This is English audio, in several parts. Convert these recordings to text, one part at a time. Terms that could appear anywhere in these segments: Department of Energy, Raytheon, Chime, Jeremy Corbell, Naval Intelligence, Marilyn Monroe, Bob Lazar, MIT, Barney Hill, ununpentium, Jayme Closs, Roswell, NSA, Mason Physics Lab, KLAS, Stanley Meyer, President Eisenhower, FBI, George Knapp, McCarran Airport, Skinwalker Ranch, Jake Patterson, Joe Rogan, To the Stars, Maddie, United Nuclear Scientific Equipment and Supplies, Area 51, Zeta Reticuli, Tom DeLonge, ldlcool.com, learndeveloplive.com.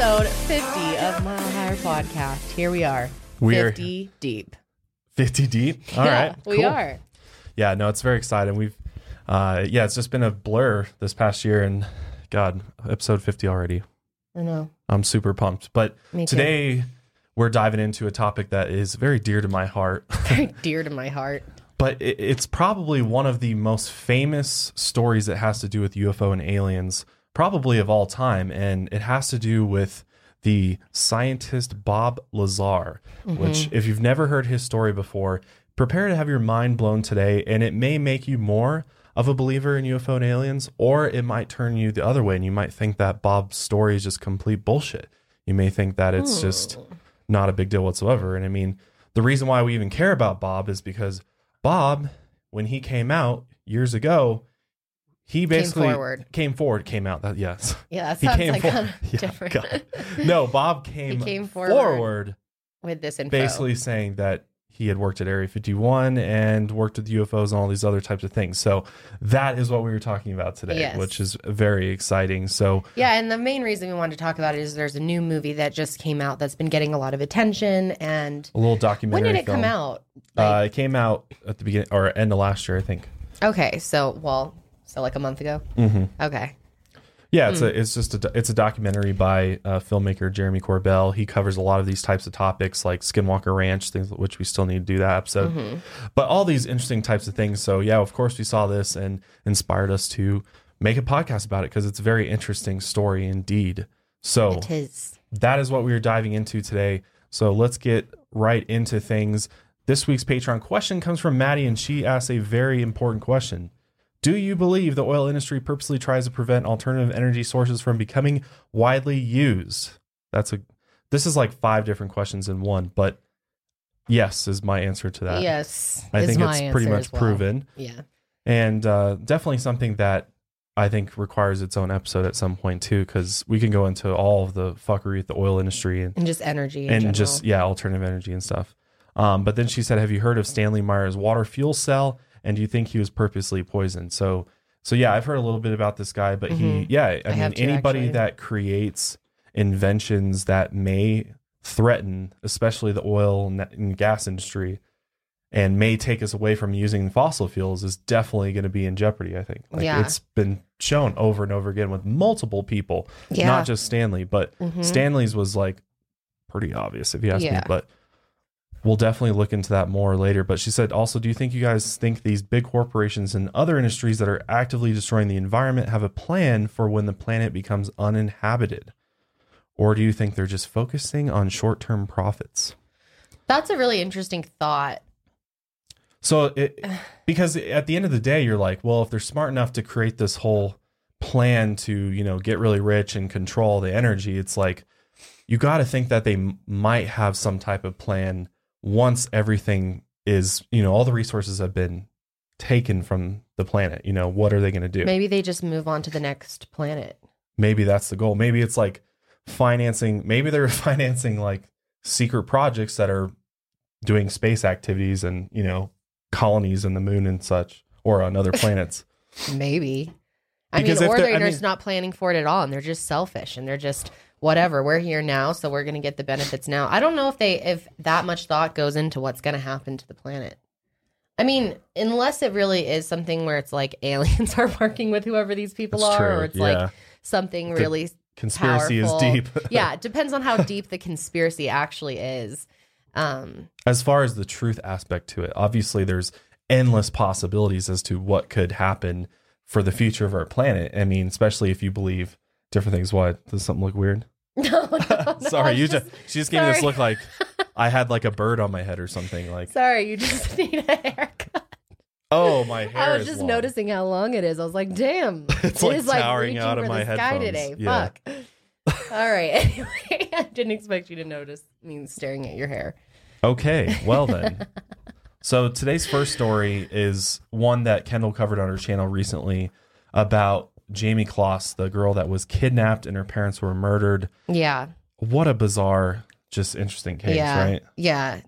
episode 50 of Mile Higher Podcast. Here we are. We're 50 deep. 50 deep? All right. Cool. We are. Yeah, no, it's very exciting. We've, it's just been a blur this past year, and God, episode 50 already. I know. I'm super pumped. But today we're diving into a topic that is very dear to my heart. Very dear to my heart. But it's probably one of the most famous stories that has to do with UFO and aliens, probably of all time. And it has to do with the scientist Bob Lazar, which, if you've never heard his story before, prepare to have your mind blown today. And it may make you more of a believer in UFO and aliens, or it might turn you the other way. And you might think that Bob's story is just complete bullshit. You may think that it's just not a big deal whatsoever. And I mean, the reason why we even care about Bob is because Bob, when he came out years ago, he basically came out. That, yes. Yeah, that sounds like different. God. No, Bob came forward with this info, basically saying that he had worked at Area 51 and worked with UFOs and all these other types of things. So that is what we were talking about today, which is very exciting. So yeah, and the main reason we wanted to talk about it is there's a new movie that just came out that's been getting a lot of attention, and a little documentary. When did it come out? It came out at the beginning or end of last year, I think. Okay, so like a month ago. Mm-hmm. Okay. Yeah, it's a documentary by filmmaker Jeremy Corbell. He covers a lot of these types of topics, like Skinwalker Ranch, things which we still need to do that episode. But all these interesting types of things. So yeah, of course we saw this and inspired us to make a podcast about it because it's a very interesting story indeed. So it is. That is what we are diving into today. So let's get right into things. This week's Patreon question comes from Maddie, and she asks a very important question. Do you believe the oil industry purposely tries to prevent alternative energy sources from becoming widely used? This is like 5 different questions in one, but yes is my answer to that. Yes, I think it's pretty much proven. Yeah, and definitely something that I think requires its own episode at some point too, because we can go into all of the fuckery at the oil industry and just energy and just alternative energy and stuff. But then she said, "Have you heard of Stanley Meyer's water fuel cell? And do you think he was purposely poisoned?" So yeah, I've heard a little bit about this guy, but anybody that creates inventions that may threaten, especially the oil and gas industry, and may take us away from using fossil fuels is definitely going to be in jeopardy, I think. It's been shown over and over again with multiple people, not just Stanley, but Stanley's was like pretty obvious if you ask me, but we'll definitely look into that more later. But she said, also, do you think you guys think these big corporations and other industries that are actively destroying the environment have a plan for when the planet becomes uninhabited? Or do you think they're just focusing on short-term profits? That's a really interesting thought. So because at the end of the day, you're like, well, if they're smart enough to create this whole plan to, get really rich and control the energy, it's like, you got to think that they might have some type of plan. Once everything is, all the resources have been taken from the planet, what are they going to do? Maybe they just move on to the next planet. Maybe that's the goal. Maybe it's like they're financing like secret projects that are doing space activities and, colonies in the moon and such, or on other planets. Maybe. They're just not planning for it at all, and they're just selfish, and they're just whatever. We're here now, so we're going to get the benefits now. I don't know if that much thought goes into what's going to happen to the planet. I mean, unless it really is something where it's like aliens are working with whoever these people That's are, true. Or it's like something really conspiracy powerful. Is deep. Yeah, it depends on how deep the conspiracy actually is. As far as the truth aspect to it, obviously there's endless possibilities as to what could happen for the future of our planet. I mean, especially if you believe different things. Why does something look weird? No, sorry, she just gave me this look like I had like a bird on my head or something. Like, sorry, you just need a haircut. Oh, my hair! I was just noticing how long it is. I was like, damn, it's like towering out of my headphones. Today, yeah. Fuck. All right. Anyway, I didn't expect you to notice me staring at your hair. Okay, well then. So today's first story is one that Kendall covered on her channel recently about Jayme Closs, the girl that was kidnapped and her parents were murdered. Yeah. What a bizarre, just interesting case, right? Yeah.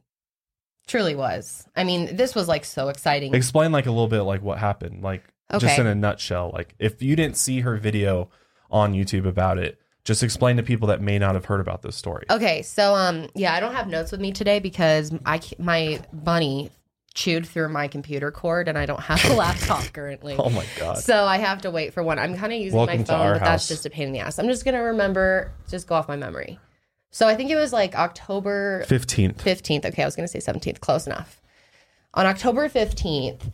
Truly was. I mean, this was like so exciting. Explain like a little bit like what happened, like just in a nutshell. Like if you didn't see her video on YouTube about it, Just explain to people that may not have heard about this story. Okay, so yeah, I don't have notes with me today because my bunny chewed through my computer cord and I don't have a laptop currently. Oh my God. So I have to wait for one. I'm kind of using my phone, but that's just a pain in the ass. I'm just going to remember, just go off my memory. So I think it was like October 15th. 15th. Okay, I was going to say 17th. Close enough. On October 15th,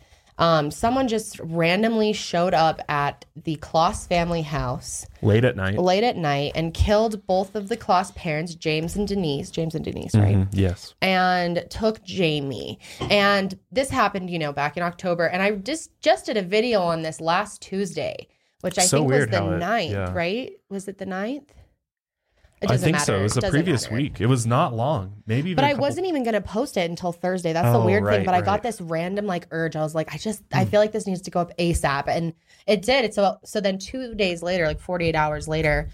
someone just randomly showed up at the Closs family house. Late at night and killed both of the Closs parents, James and Denise, right? Mm-hmm, yes. And took Jayme. And this happened, you know, back in October. And I just did a video on this last Tuesday, which I think was the 9th, right? Was it the 9th? It doesn't matter. I think so. It was the previous week. It was not long. Maybe even I wasn't even going to post it until Thursday. That's the weird thing. But I got this random like urge. I was like, I feel like this needs to go up ASAP. And it did. So then 2 days later, like 48 hours later,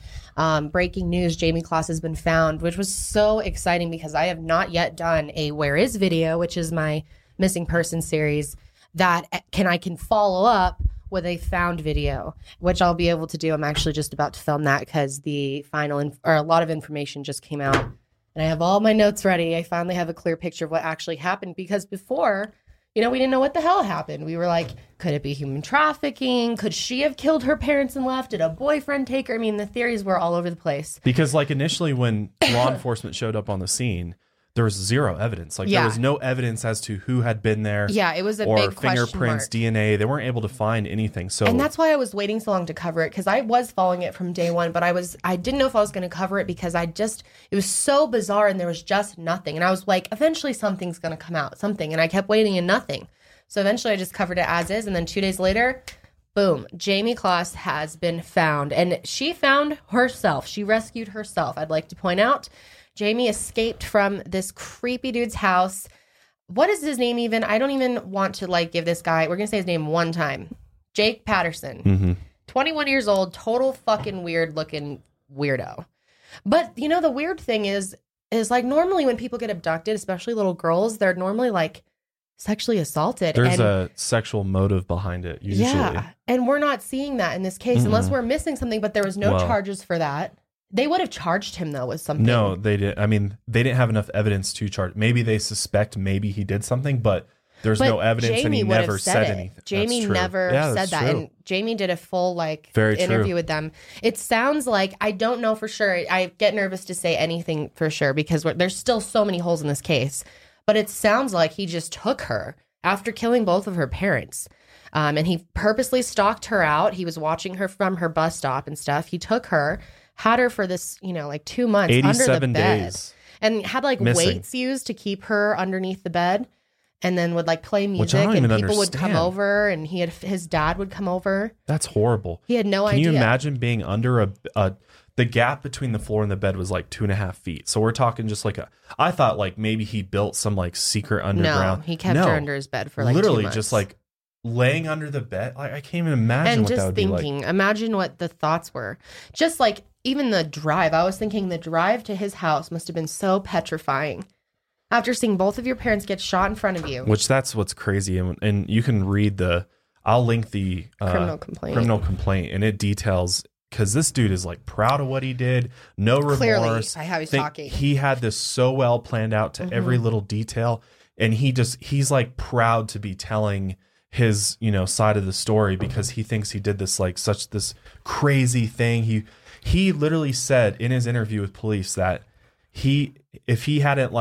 breaking news, Jayme Closs has been found, which was so exciting because I have not yet done a Where Is video, which is my missing person series that I can follow up with a found video, which I'll be able to do. I'm actually just about to film that because the final or a lot of information just came out and I have all my notes ready. I finally have a clear picture of what actually happened because before, you know, we didn't know what the hell happened. We were like, could it be human trafficking? Could she have killed her parents and left? Did a boyfriend take her? I mean, the theories were all over the place. Because like initially when law enforcement showed up on the scene, there was zero evidence. There was no evidence as to who had been there. Yeah, it was a big fingerprints, question mark. DNA. They weren't able to find anything. And that's why I was waiting so long to cover it because I was following it from day one, but I didn't know if I was going to cover it because it was so bizarre and there was just nothing. And I was like, eventually something's going to come out, something. And I kept waiting and nothing. So eventually I just covered it as is. And then 2 days later, boom, Jayme Closs has been found. And she found herself. She rescued herself, I'd like to point out. Jayme escaped from this creepy dude's house. What is his name even? I don't even want to give this guy. We're going to say his name one time. Jake Patterson. Mm-hmm. 21 years old, total fucking weird looking weirdo. But, you know, the weird thing is like normally when people get abducted, especially little girls, they're normally like sexually assaulted. There's a sexual motive behind it usually. Yeah, and we're not seeing that in this case unless we're missing something, but there was no charges for that. They would have charged him, though, with something. No, they didn't. I mean, they didn't have enough evidence to charge. Maybe they suspect maybe he did something, but there's no evidence Jayme and he never said anything. Jayme never said that. True. And Jayme did a full interview with them. It sounds like, I don't know for sure. I get nervous to say anything for sure because there's still so many holes in this case. But it sounds like he just took her after killing both of her parents. And he purposely stalked her out. He was watching her from her bus stop and stuff. He took her. Had her for this, 2 months under the bed, days and had weights used to keep her underneath the bed, and then would play music and people would come over, and his dad would come over. That's horrible. He had no idea. Can you imagine being under the gap between the floor and the bed was 2.5 feet? So we're talking just I thought maybe he built some secret underground. No, he kept her under his bed for literally 2 months. Just laying under the bed. I can't even imagine. And imagine what the thoughts were. Just even the drive, I was thinking the drive to his house must have been so petrifying after seeing both of your parents get shot in front of you. Which that's what's crazy. And you can read I'll link the criminal complaint. And it details, because this dude is proud of what he did. No remorse. Clearly, by how he's talking. He had this so well planned out to every little detail. And he's proud to be telling his, side of the story because he thinks he did this, such this crazy thing. He literally said in his interview with police that if he hadn't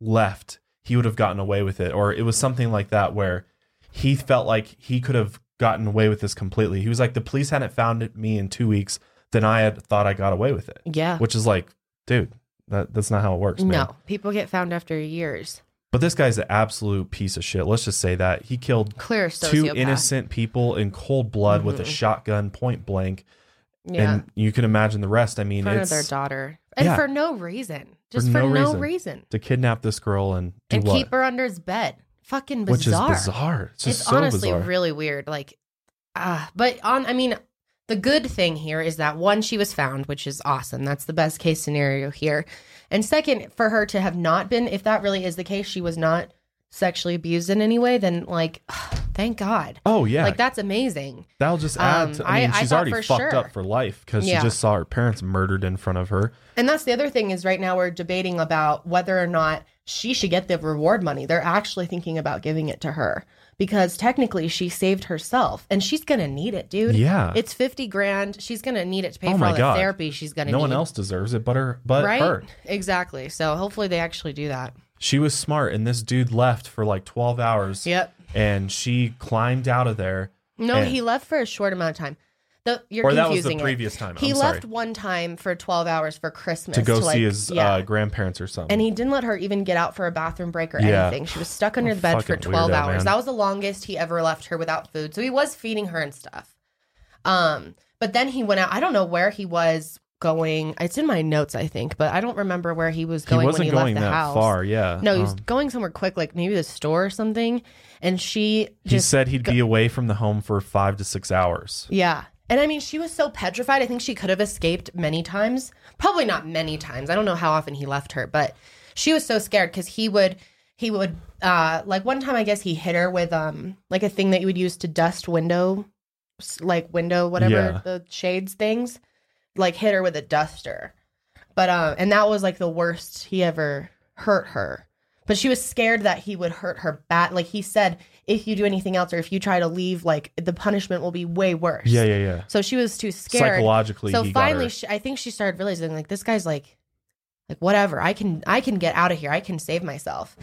left, he would have gotten away with it. Or it was something like that where he felt like he could have gotten away with this completely. He was like, the police hadn't found me in 2 weeks, then I had thought I got away with it. Yeah. Which is dude, that's not how it works, man. No, people get found after years. But this guy's an absolute piece of shit. Let's just say that. He killed two innocent people in cold blood with a shotgun point blank. Yeah. And you can imagine the rest. I mean, it's their daughter, and for no reason, just for no reason, to kidnap this girl and keep her under his bed. Fucking bizarre. Which is bizarre. It's so honestly bizarre. Really weird. The good thing here is that one, she was found, which is awesome. That's the best case scenario here. And second, for her to have not been, if that really is the case, she was not sexually abused in any way. Then Thank God. Oh yeah, like that's amazing. That'll just add to, I mean, she's already fucked up for life because she just saw her parents murdered in front of her. And that's the other thing is right now we're debating about whether or not she should get the reward money. They're actually thinking about giving it to her because technically she saved herself and she's gonna need it, dude. Yeah, it's $50,000. She's gonna need it to pay for all the therapy she's gonna need. No one else deserves it but her. But right? Her. Exactly. So hopefully they actually do that. She was smart, and this dude left for like 12 hours. Yep. And she climbed out of there. No, he left for a short amount of time. That was the previous time. He left one time for 12 hours for Christmas. To go see his grandparents or something. And he didn't let her even get out for a bathroom break or anything. She was stuck under the bed for 12 hours. Man. That was the longest he ever left her without food. So he was feeding her and stuff. But then he went out. I don't know where he was going. It's in my notes, I think, but I don't remember where he was going when he left the house. He wasn't going that far, yeah. No, he was going somewhere quick, like maybe the store or something. And he said he'd be away from the home for 5 to 6 hours. Yeah. And I mean, she was so petrified. I think she could have escaped many times. Probably not many times. I don't know how often he left her, but she was so scared because he would like one time, I guess he hit her with like a thing that you would use to dust the shades things. Like hit her with a duster, but and that was like the worst he ever hurt her. But she was scared that he would hurt her bad. Like he said, if you do anything else or if you try to leave, like the punishment will be way worse. Yeah. So she was too scared psychologically. So finally, I think she started realizing like this guy's like whatever. I can get out of here. I can save myself.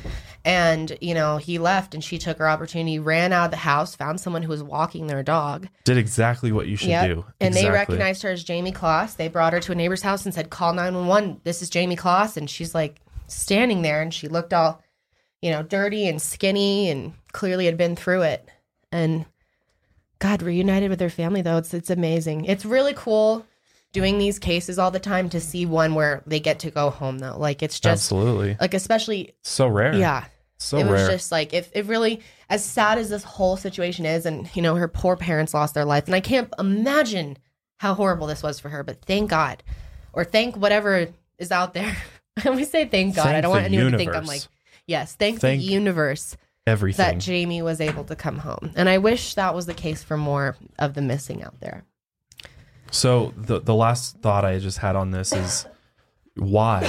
And you know he left, and she took her opportunity, ran out of the house, found someone who was walking their dog. Did exactly what you should do. And they recognized her as Jayme Closs. They brought her to a neighbor's house and said, "Call 911. This is Jayme Closs." And she's like standing there, and she looked all, you know, dirty and skinny, and clearly had been through it. And God, reunited with her family though. It's amazing. It's really cool. Doing these cases all the time to see one where they get to go home though. Like it's just absolutely like, especially so rare. Yeah. So it was just like, if it really, as sad as this whole situation is, and you know, her poor parents lost their life, and I can't imagine how horrible this was for her, but thank God, or thank whatever is out there. I always say thank God. I don't want anyone to think I'm like, yes, thank the universe. Everything. That Jayme was able to come home. And I wish that was the case for more of the missing out there. So the last thought I just had on this is why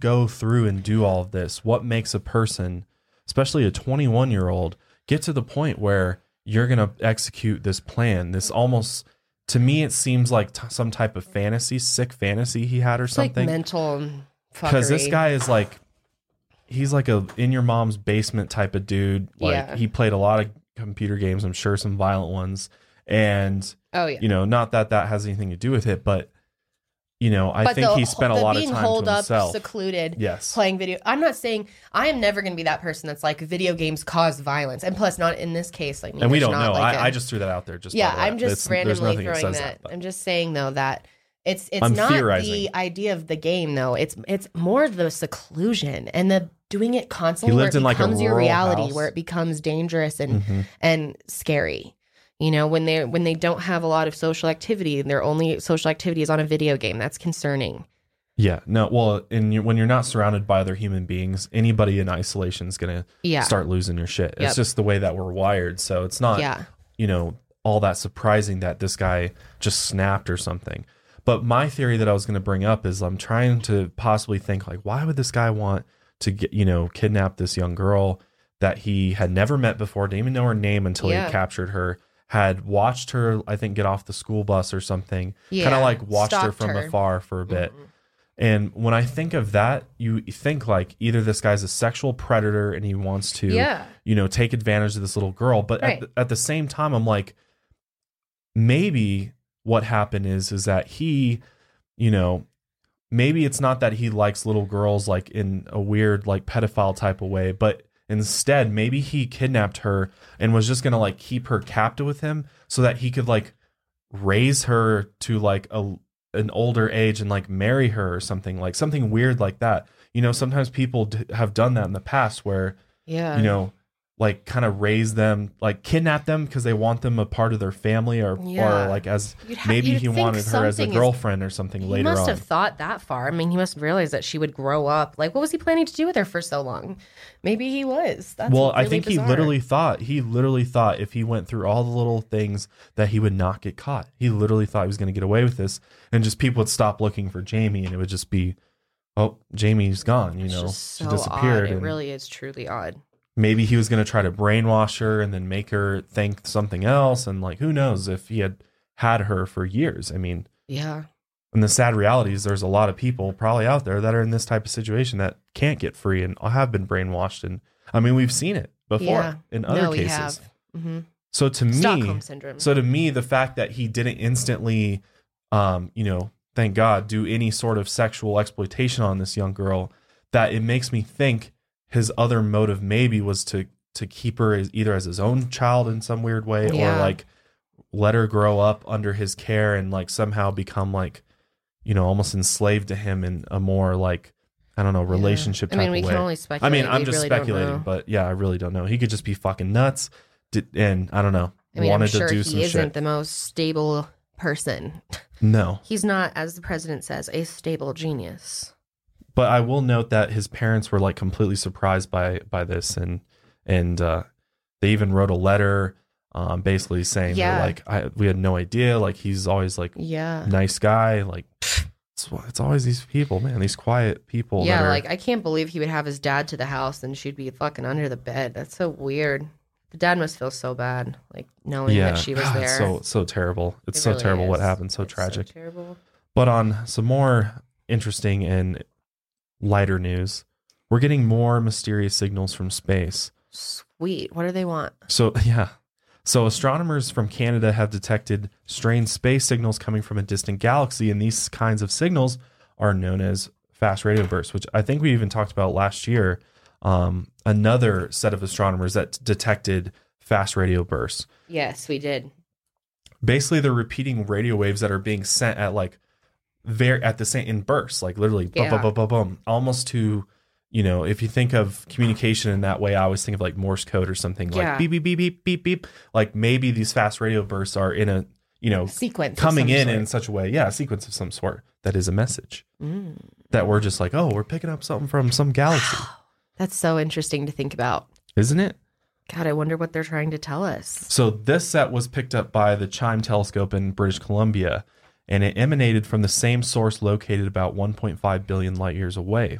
go through and do all of this? What makes a person, especially a 21-year-old, get to the point where you're going to execute this plan? This almost, to me, it seems like some type of fantasy, sick fantasy he had or something. It's like mental fuckery. Because this guy is like, he's like a in your mom's basement type of dude. Like he played a lot of computer games, I'm sure some violent ones. And, you know, not that has anything to do with it, but, you know, I think he spent a lot of time holed up, secluded, playing video. I'm not saying I am never going to be that person that's like video games cause violence. And plus not in this case. Like, and we don't know. Like I just threw that out there. Just I'm just randomly throwing that. I'm just saying, though, that it's not the idea of the game, though. It's more the seclusion and the doing it constantly where it becomes your reality, where it becomes dangerous and scary. You know, when they don't have a lot of social activity and their only social activity is on a video game, that's concerning. Yeah. No. Well, when you're not surrounded by other human beings, anybody in isolation is going to start losing your shit. It's just the way that we're wired. So it's not, you know, all that surprising that this guy just snapped or something. But my theory that I was going to bring up is I'm trying to possibly think like, why would this guy want to get, you know, kidnap this young girl that he had never met before, didn't even know her name until he captured her. Had watched her, I think, get off the school bus or something. Yeah, kind of like watched her from afar for a bit. Mm-hmm. And when I think of that, you think like either this guy's a sexual predator and he wants to, you know, take advantage of this little girl. But at the same time, I'm like, maybe what happened is that he, you know, maybe it's not that he likes little girls like in a weird like pedophile type of way, but instead, maybe he kidnapped her and was just going to like keep her captive with him so that he could like raise her to like an older age and like marry her or something, like something weird like that. You know, sometimes people have done that in the past where, you know, like kind of raise them, like kidnap them because they want them a part of their family, or like as maybe he wanted her as a girlfriend or something later on. He must have thought that far. I mean, he must realize that she would grow up. Like, what was he planning to do with her for so long? Maybe he was. That's really bizarre. Well, I think he literally thought if he went through all the little things that he would not get caught. He literally thought he was going to get away with this, and just people would stop looking for Jayme, and it would just be, oh, Jamie's gone, you know, she disappeared. It really is truly odd. Maybe he was going to try to brainwash her and then make her think something else. And like, who knows if he had her for years. I mean, yeah. And the sad reality is there's a lot of people probably out there that are in this type of situation that can't get free and have been brainwashed. And I mean, we've seen it before in other cases. Mm-hmm. So to me, Stockholm syndrome. So to me, the fact that he didn't instantly, thank God, do any sort of sexual exploitation on this young girl, that it makes me think his other motive maybe was to keep her as either as his own child in some weird way, or like let her grow up under his care and like somehow become like, almost enslaved to him in a more like, I don't know, relationship type of way. I mean, we can only speculate. I mean, I'm just speculating, but I really don't know. He could just be fucking nuts and I don't know. I mean, I'm sure he isn't the most stable person. No. He's not, as the president says, a stable genius. But I will note that his parents were like completely surprised by this, and they even wrote a letter, basically saying like we had no idea. Like he's always like nice guy. Like it's always these people, man. These quiet people. Yeah, that are, like I can't believe he would have his dad to the house and she'd be fucking under the bed. That's so weird. The dad must feel so bad, like knowing that she was there. It's so terrible. It's so terrible what happened. So tragic. So terrible. But on some more interesting and lighter news, we're getting more mysterious signals from space. Sweet. What do they want? So astronomers from Canada have detected strange space signals coming from a distant galaxy, and these kinds of signals are known as fast radio bursts, which I think we even talked about last year. Another set of astronomers that detected fast radio bursts. Yes, we did. Basically, they're repeating radio waves that are being sent at like at the same, in bursts, like literally boom, boom, boom, boom, almost to, if you think of communication in that way, I always think of like Morse code or something, like beep, beep, beep, beep, beep, beep. Like maybe these fast radio bursts are in a, sequence coming in such a way. Yeah. A sequence of some sort that is a message that we're just like, oh, we're picking up something from some galaxy. That's so interesting to think about. Isn't it? God, I wonder what they're trying to tell us. So this set was picked up by the Chime telescope in British Columbia, and it emanated from the same source located about 1.5 billion light years away.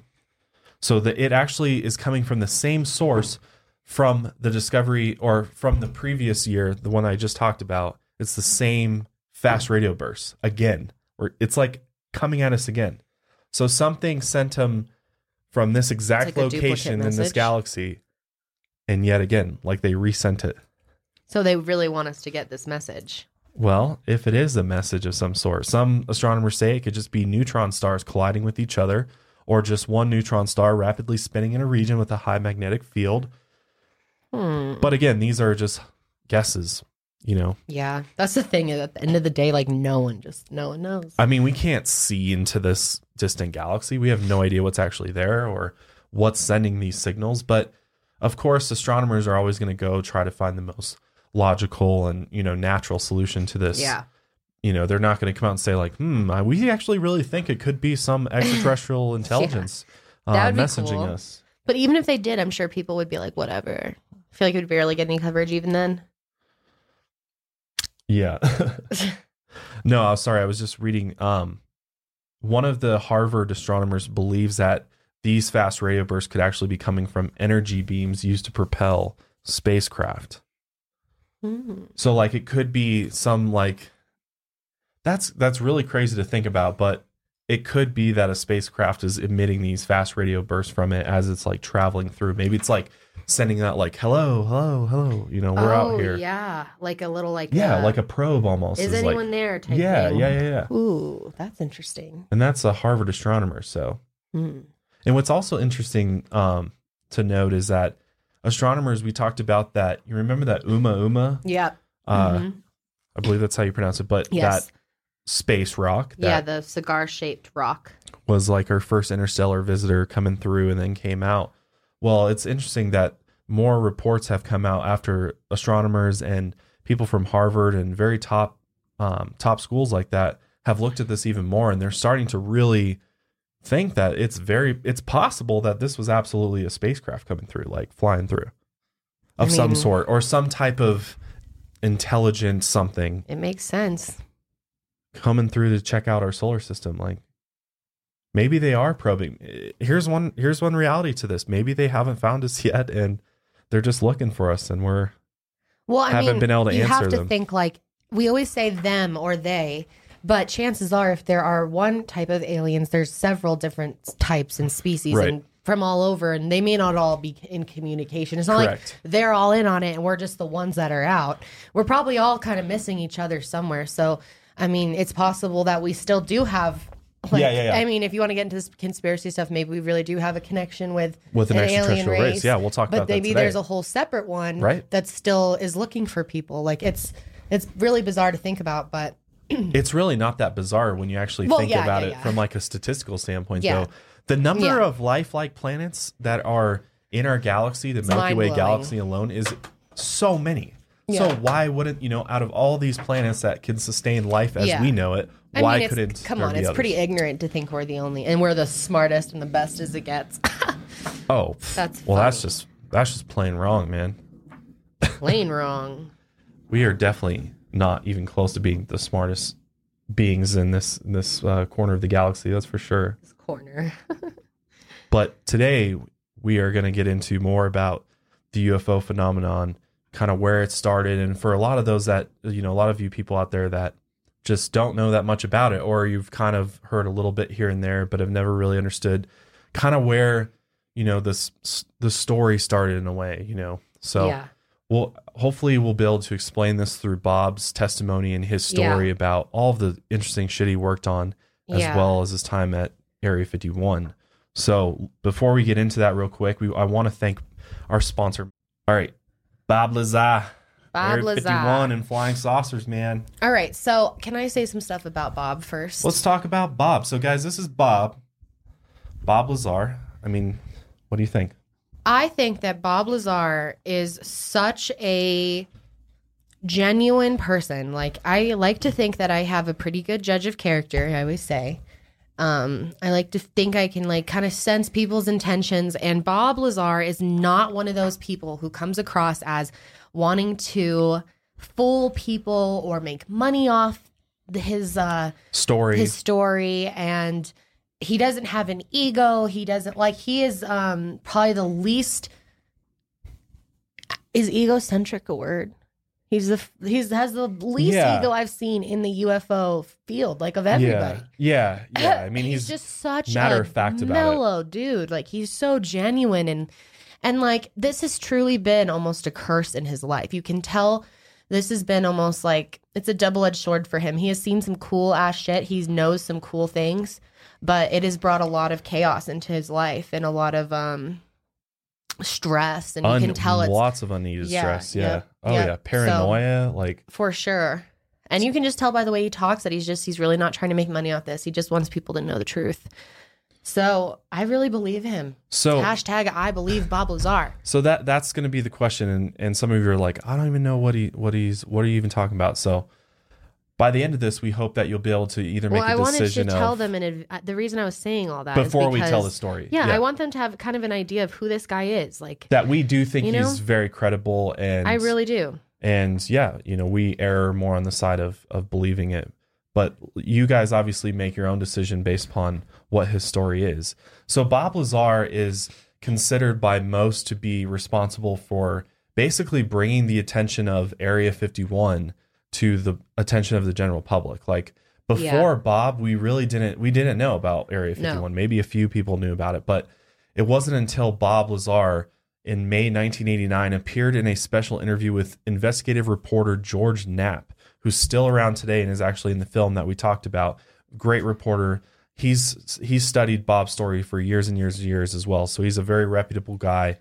So that it actually is coming from the same source from the discovery, or from the previous year, the one I just talked about. It's the same fast radio burst again. It's like coming at us again. So something sent him from this exact location in this galaxy, and yet again, like they resent it. So they really want us to get this message. Well, if it is a message of some sort, some astronomers say it could just be neutron stars colliding with each other, or just one neutron star rapidly spinning in a region with a high magnetic field. But again, these are just guesses, Yeah, that's the thing. At the end of the day, like no one knows. I mean, we can't see into this distant galaxy. We have no idea what's actually there or what's sending these signals. But of course, astronomers are always going to go try to find the most logical and natural solution to this. They're not going to come out and say like, we actually really think it could be some extraterrestrial intelligence messaging us. But even if they did, I'm sure people would be like, whatever. I feel like it would barely get any coverage even then. Yeah. No, I'm sorry, I was just reading one of the Harvard astronomers believes that these fast radio bursts could actually be coming from energy beams used to propel spacecraft. So like it could be some like, that's really crazy to think about, but it could be that a spacecraft is emitting these fast radio bursts from it as it's like traveling through. Maybe it's like sending out like, hello, hello, hello, we're out here. Yeah. Like a little like. Yeah. Like a probe almost. Is anyone like, there? Type thing. Yeah. Ooh, that's interesting. And that's a Harvard astronomer. So, and what's also interesting to note is that astronomers, we talked about that. You remember that Uma? Yeah. I believe that's how you pronounce it. But that space rock. The cigar-shaped rock. Was like our first interstellar visitor coming through and then came out. Well, it's interesting that more reports have come out after astronomers and people from Harvard and very top schools like that have looked at this even more, and they're starting to really think that it's possible that this was absolutely a spacecraft coming through, like flying through of some sort, or some type of intelligent something. It makes sense. Coming through to check out our solar system. Like, maybe they are probing. Here's one reality to this. Maybe they haven't found us yet, and they're just looking for us, and we're been able to answer them. You have to think, like, we always say them or they, but chances are, if there are one type of aliens, there's several different types and species, right, and from all over, and they may not all be in communication. It's not correct, like they're all in on it and we're just the ones that are out. We're probably all kind of missing each other somewhere. So, I mean, it's possible that we still do have, like, I mean, if you want to get into this conspiracy stuff, maybe we really do have a connection with an extraterrestrial alien race. Yeah, we'll talk about that today. But maybe there's a whole separate one, right, that still is looking for people. Like, it's really bizarre to think about, but it's really not that bizarre when you actually think about it from like a statistical standpoint, though. The number of lifelike planets that are in our galaxy, the Milky Way galaxy alone, is so many. Yeah. So why wouldn't, out of all these planets that can sustain life as we know it, why couldn't? Come on, it's pretty ignorant to think we're the only, and we're the smartest and the best as it gets. Well, that's just plain wrong, man. Plain wrong. We are definitely not even close to being the smartest beings in this corner of the galaxy. That's for sure. Corner. But today we are going to get into more about the UFO phenomenon, kind of where it started, and for a lot of those that, a lot of you people out there that just don't know that much about it, or you've kind of heard a little bit here and there but have never really understood kind of where the story started in a way, Hopefully we'll be able to explain this through Bob's testimony and his story about all of the interesting shit he worked on, as well as his time at Area 51. So before we get into that real quick, I want to thank our sponsor. All right, Bob Lazar. Bob Lazar. Area 51 and flying saucers, man. All right, so can I say some stuff about Bob first? Let's talk about Bob. So guys, this is Bob Lazar. I mean, what do you think? I think that Bob Lazar is such a genuine person. Like, I like to think that I have a pretty good judge of character, I always say. I like to think I can, like, kind of sense people's intentions, and Bob Lazar is not one of those people who comes across as wanting to fool people or make money off his story, and he doesn't have an ego. He is probably the least, is egocentric a word? He has the least ego I've seen in the UFO field, like, of everybody. Yeah. I mean, he's just such matter of fact about it. Mellow dude. Like, he's so genuine, and like, this has truly been almost a curse in his life. You can tell this has been almost like it's a double-edged sword for him. He has seen some cool ass shit. He knows some cool things, but it has brought a lot of chaos into his life and a lot of stress, and you can tell it's lots of unneeded stress. Paranoia, so, like, for sure. And you can just tell by the way he talks that he's really not trying to make money off this. He just wants people to know the truth. So I really believe him. So hashtag I believe Bob Lazar. So that's going to be the question, and some of you are like, I don't even know what are you even talking about. So by the end of this, we hope that you'll be able to either make a decision. Well, I wanted to tell them, and the reason I was saying all that before we tell the story. Yeah, I want them to have kind of an idea of who this guy is, like that we do think he's very credible, and I really do. And we err more on the side of believing it, but you guys obviously make your own decision based upon what his story is. So Bob Lazar is considered by most to be responsible for basically bringing the attention of Area 51 to the attention of the general public. Like, before Bob, we didn't know about Area 51. No. Maybe a few people knew about it, but it wasn't until Bob Lazar in May 1989 appeared in a special interview with investigative reporter George Knapp, who's still around today and is actually in the film that we talked about. Great reporter. He's studied Bob's story for years and years and years as well, so he's a very reputable guy.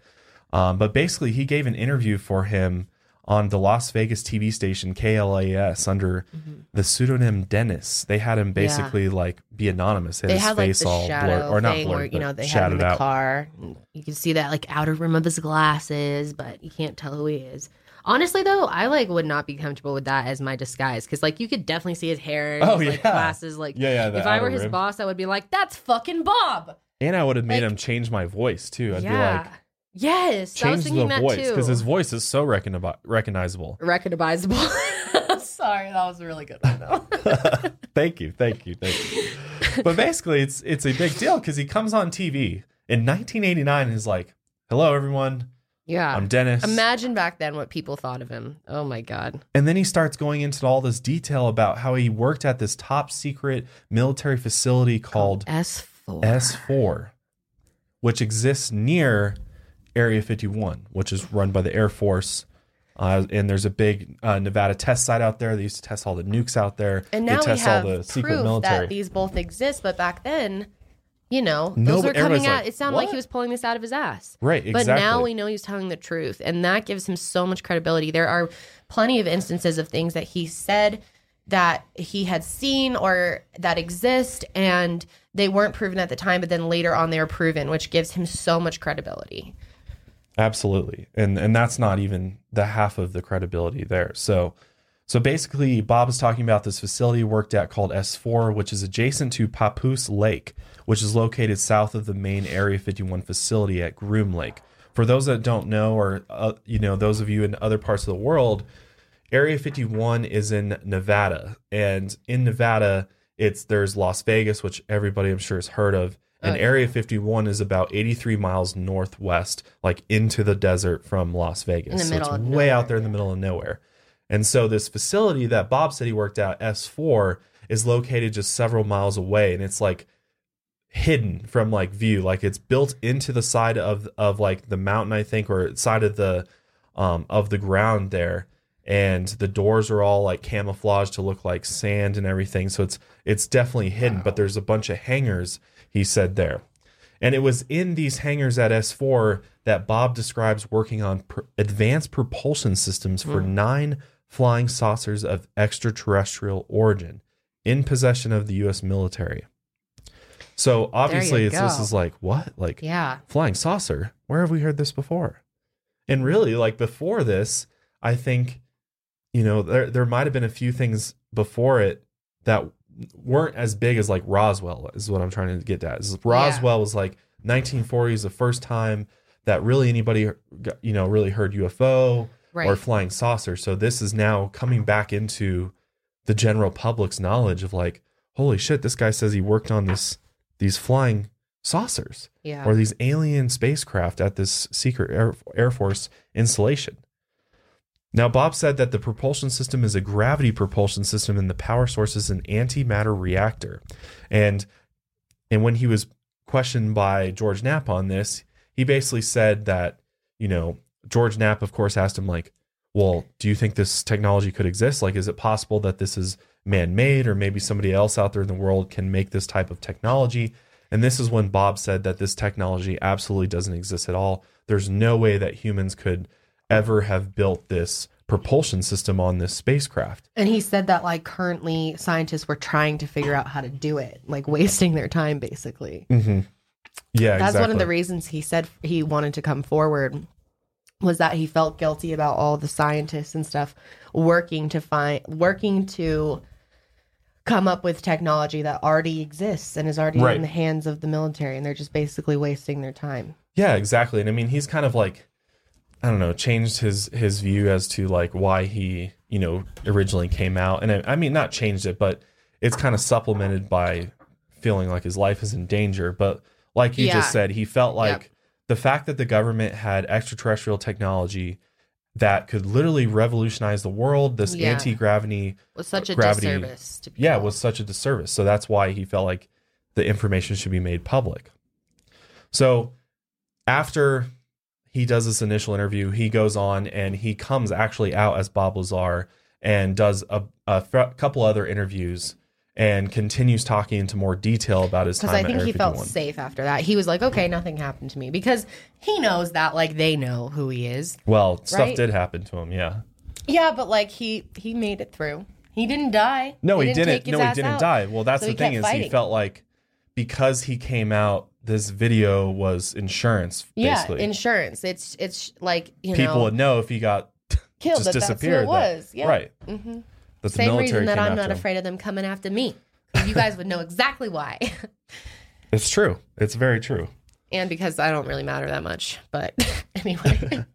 But basically, he gave an interview for him on the Las Vegas TV station KLAS under the pseudonym Dennis. They had him basically like be anonymous. They had his face like all blurred, or not blurred, you know, they had him in the car. You can see that like outer rim of his glasses, but you can't tell who he is. Honestly, though, I like would not be comfortable with that as my disguise, because like you could definitely see his hair, and his like glasses. Like, if I were his boss, I would be like, "That's fucking Bob." And I would have made him change my voice too. I'd be like, yes, I was thinking that too. Change the voice, because his voice is so recognizable. Recognizable. Sorry, that was a really good one though. Thank you. But basically, it's a big deal because he comes on TV in 1989 and is like, "Hello, everyone. Yeah, I'm Dennis." Imagine back then what people thought of him. Oh my God. And then he starts going into all this detail about how he worked at this top secret military facility called S4, which exists near Area 51, which is run by the Air Force. And there's a big Nevada test site out there. They used to test all the nukes out there. And now we have proof that these both exist. But back then, you know, those were coming out. Like, it sounded like he was pulling this out of his ass. Right, exactly. But now we know he's telling the truth. And that gives him so much credibility. There are plenty of instances of things that he said that he had seen or that exist, and they weren't proven at the time, but then later on they were proven, which gives him so much credibility. Absolutely. And that's not even the half of the credibility there. So basically, Bob is talking about this facility he worked at called S4, which is adjacent to Papoose Lake, which is located south of the main Area 51 facility at Groom Lake. For those that don't know, or you know, those of you in other parts of the world, Area 51 is in Nevada, and in Nevada, there's Las Vegas, which everybody I'm sure has heard of, and Area 51 is about 83 miles northwest, like into the desert from Las Vegas. So it's way out there in the middle of nowhere. And so this facility that Bob said he worked at, S4, is located just several miles away. And it's like hidden from like view. Like it's built into the side of like the mountain, I think, or side of the ground there. And the doors are all like camouflaged to look like sand and everything. So it's definitely hidden. Wow. But there's a bunch of hangars, he said there. And it was in these hangars at S4 that Bob describes working on advanced propulsion systems for 9 flying saucers of extraterrestrial origin in possession of the U.S. military. So obviously this is like, what? Like, flying saucer? Where have we heard this before? And really, like, before this, I think, you know, there might have been a few things before it that weren't as big as like Roswell, is what I'm trying to get at. Roswell was like 1940s, the first time that really anybody, you know, really heard UFO or flying saucer. So this is now coming back into the general public's knowledge of like, holy shit, this guy says he worked on these flying saucers or these alien spacecraft at this secret Air Force installation. Now, Bob said that the propulsion system is a gravity propulsion system and the power source is an antimatter reactor. And when he was questioned by George Knapp on this, he basically said that, you know, George Knapp, of course, asked him like, well, do you think this technology could exist? Like, is it possible that this is man-made, or maybe somebody else out there in the world can make this type of technology? And this is when Bob said that this technology absolutely doesn't exist at all. There's no way that humans could ever have built this propulsion system on this spacecraft. And he said that like currently scientists were trying to figure out how to do it, like wasting their time basically. Mm-hmm. Yeah, that's exactly. One of the reasons he said he wanted to come forward was that he felt guilty about all the scientists and stuff working to come up with technology that already exists and is already in the hands of the military, and they're just basically wasting their time. Yeah, exactly. And I mean, he's kind of like, I don't know, changed his view as to like why he, you know, originally came out. And I mean, not changed it, but it's kind of supplemented by feeling like his life is in danger. But like you just said, he felt like the fact that the government had extraterrestrial technology that could literally revolutionize the world, this anti-gravity was such a disservice to people. Yeah, was such a disservice. So that's why he felt like the information should be made public. So after he does this initial interview, he goes on and he comes actually out as Bob Lazar and does a couple other interviews and continues talking into more detail about his time at Area 51. Because I think he felt safe after that. He was like, okay, nothing happened to me. Because he knows that, like, they know who he is. Well, stuff did happen to him, yeah. Yeah, but like he made it through. He didn't die. No, he didn't die. Well, that's so the thing is fighting. He felt like because he came out, this video was insurance. Yeah, basically. Insurance. It's like, people would know if he got killed, just disappeared. That's what it was. Yeah. Right. Mm-hmm. But the same reason that I'm not afraid of them coming after me. You guys would know exactly why. It's true. It's very true. And because I don't really matter that much. But anyway.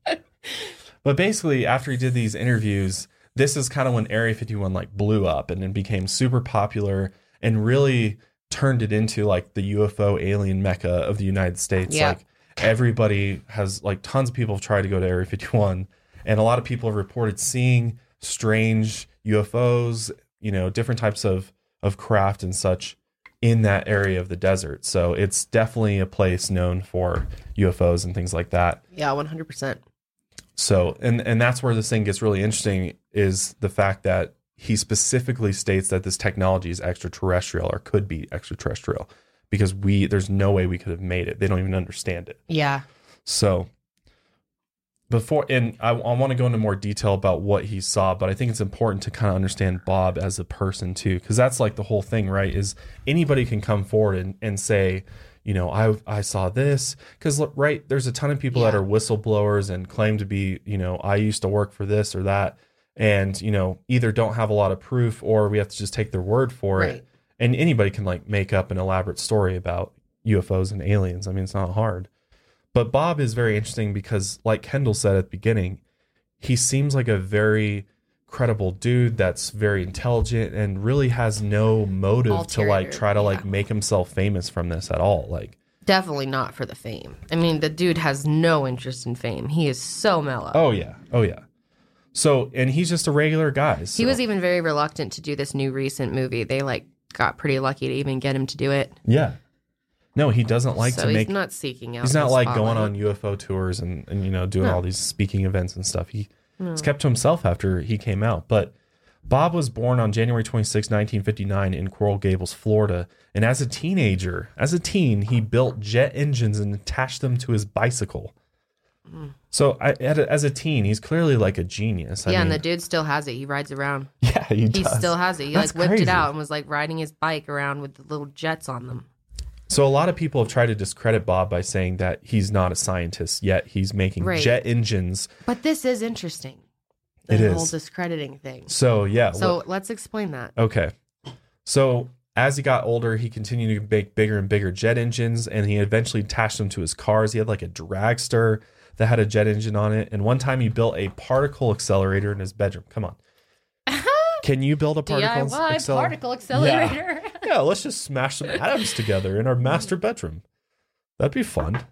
But basically, after he did these interviews, this is kind of when Area 51 like blew up and then became super popular and really turned it into like the UFO alien mecca of the United States. Yeah. Like everybody has like tons of people have tried to go to Area 51. And a lot of people have reported seeing strange UFOs, different types of craft and such in that area of the desert. So it's definitely a place known for UFOs and things like that. Yeah, 100%. So, and that's where this thing gets really interesting is the fact that he specifically states that this technology is extraterrestrial or could be extraterrestrial because there's no way we could have made it. They don't even understand it. Yeah. So I want to go into more detail about what he saw, but I think it's important to kind of understand Bob as a person too, because that's like the whole thing, right? Is anybody can come forward and say, I saw this, because look, right, there's a ton of people that are whistleblowers and claim to be, I used to work for this or that, and either don't have a lot of proof or we have to just take their word for it. And anybody can like make up an elaborate story about UFOs and aliens. I mean, it's not hard. But Bob is very interesting because, like Kendall said at the beginning, he seems like a very credible dude that's very intelligent and really has no motive to like try to like make himself famous from this at all. Like, definitely not for the fame. I mean, the dude has no interest in fame. He is so mellow. Oh yeah. So, and he's just a regular guy. So. He was even very reluctant to do this new recent movie. They like got pretty lucky to even get him to do it. Yeah. No, he doesn't like to make... He's not seeking out. He's not like going on UFO tours and doing all these speaking events and stuff. He's kept to himself after he came out. But Bob was born on January 26, 1959 in Coral Gables, Florida. And as a teen, he built jet engines and attached them to his bicycle. Mm. So as a teen, he's clearly like a genius. Yeah, and the dude still has it. He rides around. Yeah, he does. He still has it. He like whipped it out and was like riding his bike around with the little jets on them. So a lot of people have tried to discredit Bob by saying that he's not a scientist, yet he's making jet engines. But this is interesting. It is. The whole discrediting thing. So, yeah. So let's explain that. Okay. So as he got older, he continued to make bigger and bigger jet engines, and he eventually attached them to his cars. He had like a dragster that had a jet engine on it. And one time he built a particle accelerator in his bedroom. Come on. Can you build a particle accelerator? Particle accelerator. Yeah, let's just smash some atoms together in our master bedroom. That'd be fun.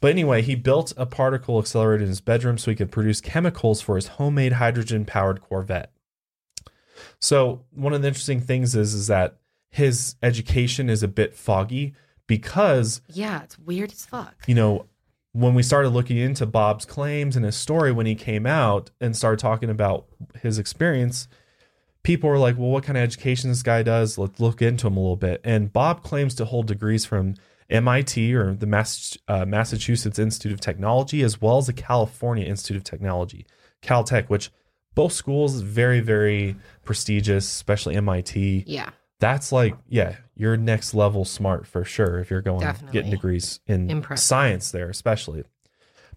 But anyway, he built a particle accelerator in his bedroom so he could produce chemicals for his homemade hydrogen-powered Corvette. So one of the interesting things is that his education is a bit foggy because... Yeah, it's weird as fuck. When we started looking into Bob's claims and his story when he came out and started talking about his experience... People were like, well, what kind of education this guy does? Let's look into him a little bit. And Bob claims to hold degrees from MIT or the Massachusetts Institute of Technology, as well as the California Institute of Technology, Caltech, which both schools very, very prestigious, especially MIT. Yeah. That's like, yeah, you're next level smart for sure if you're getting degrees in science there, especially.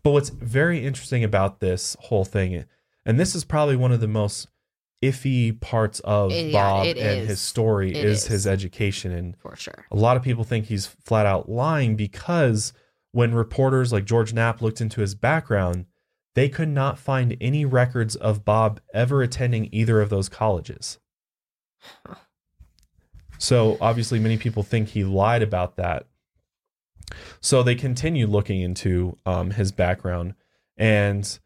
But what's very interesting about this whole thing, and this is probably one of the most iffy parts of Bob and his story is his education. And for sure, a lot of people think he's flat out lying because when reporters like George Knapp looked into his background, they could not find any records of Bob ever attending either of those colleges. Huh. So obviously many people think he lied about that. So they continued looking into his background, and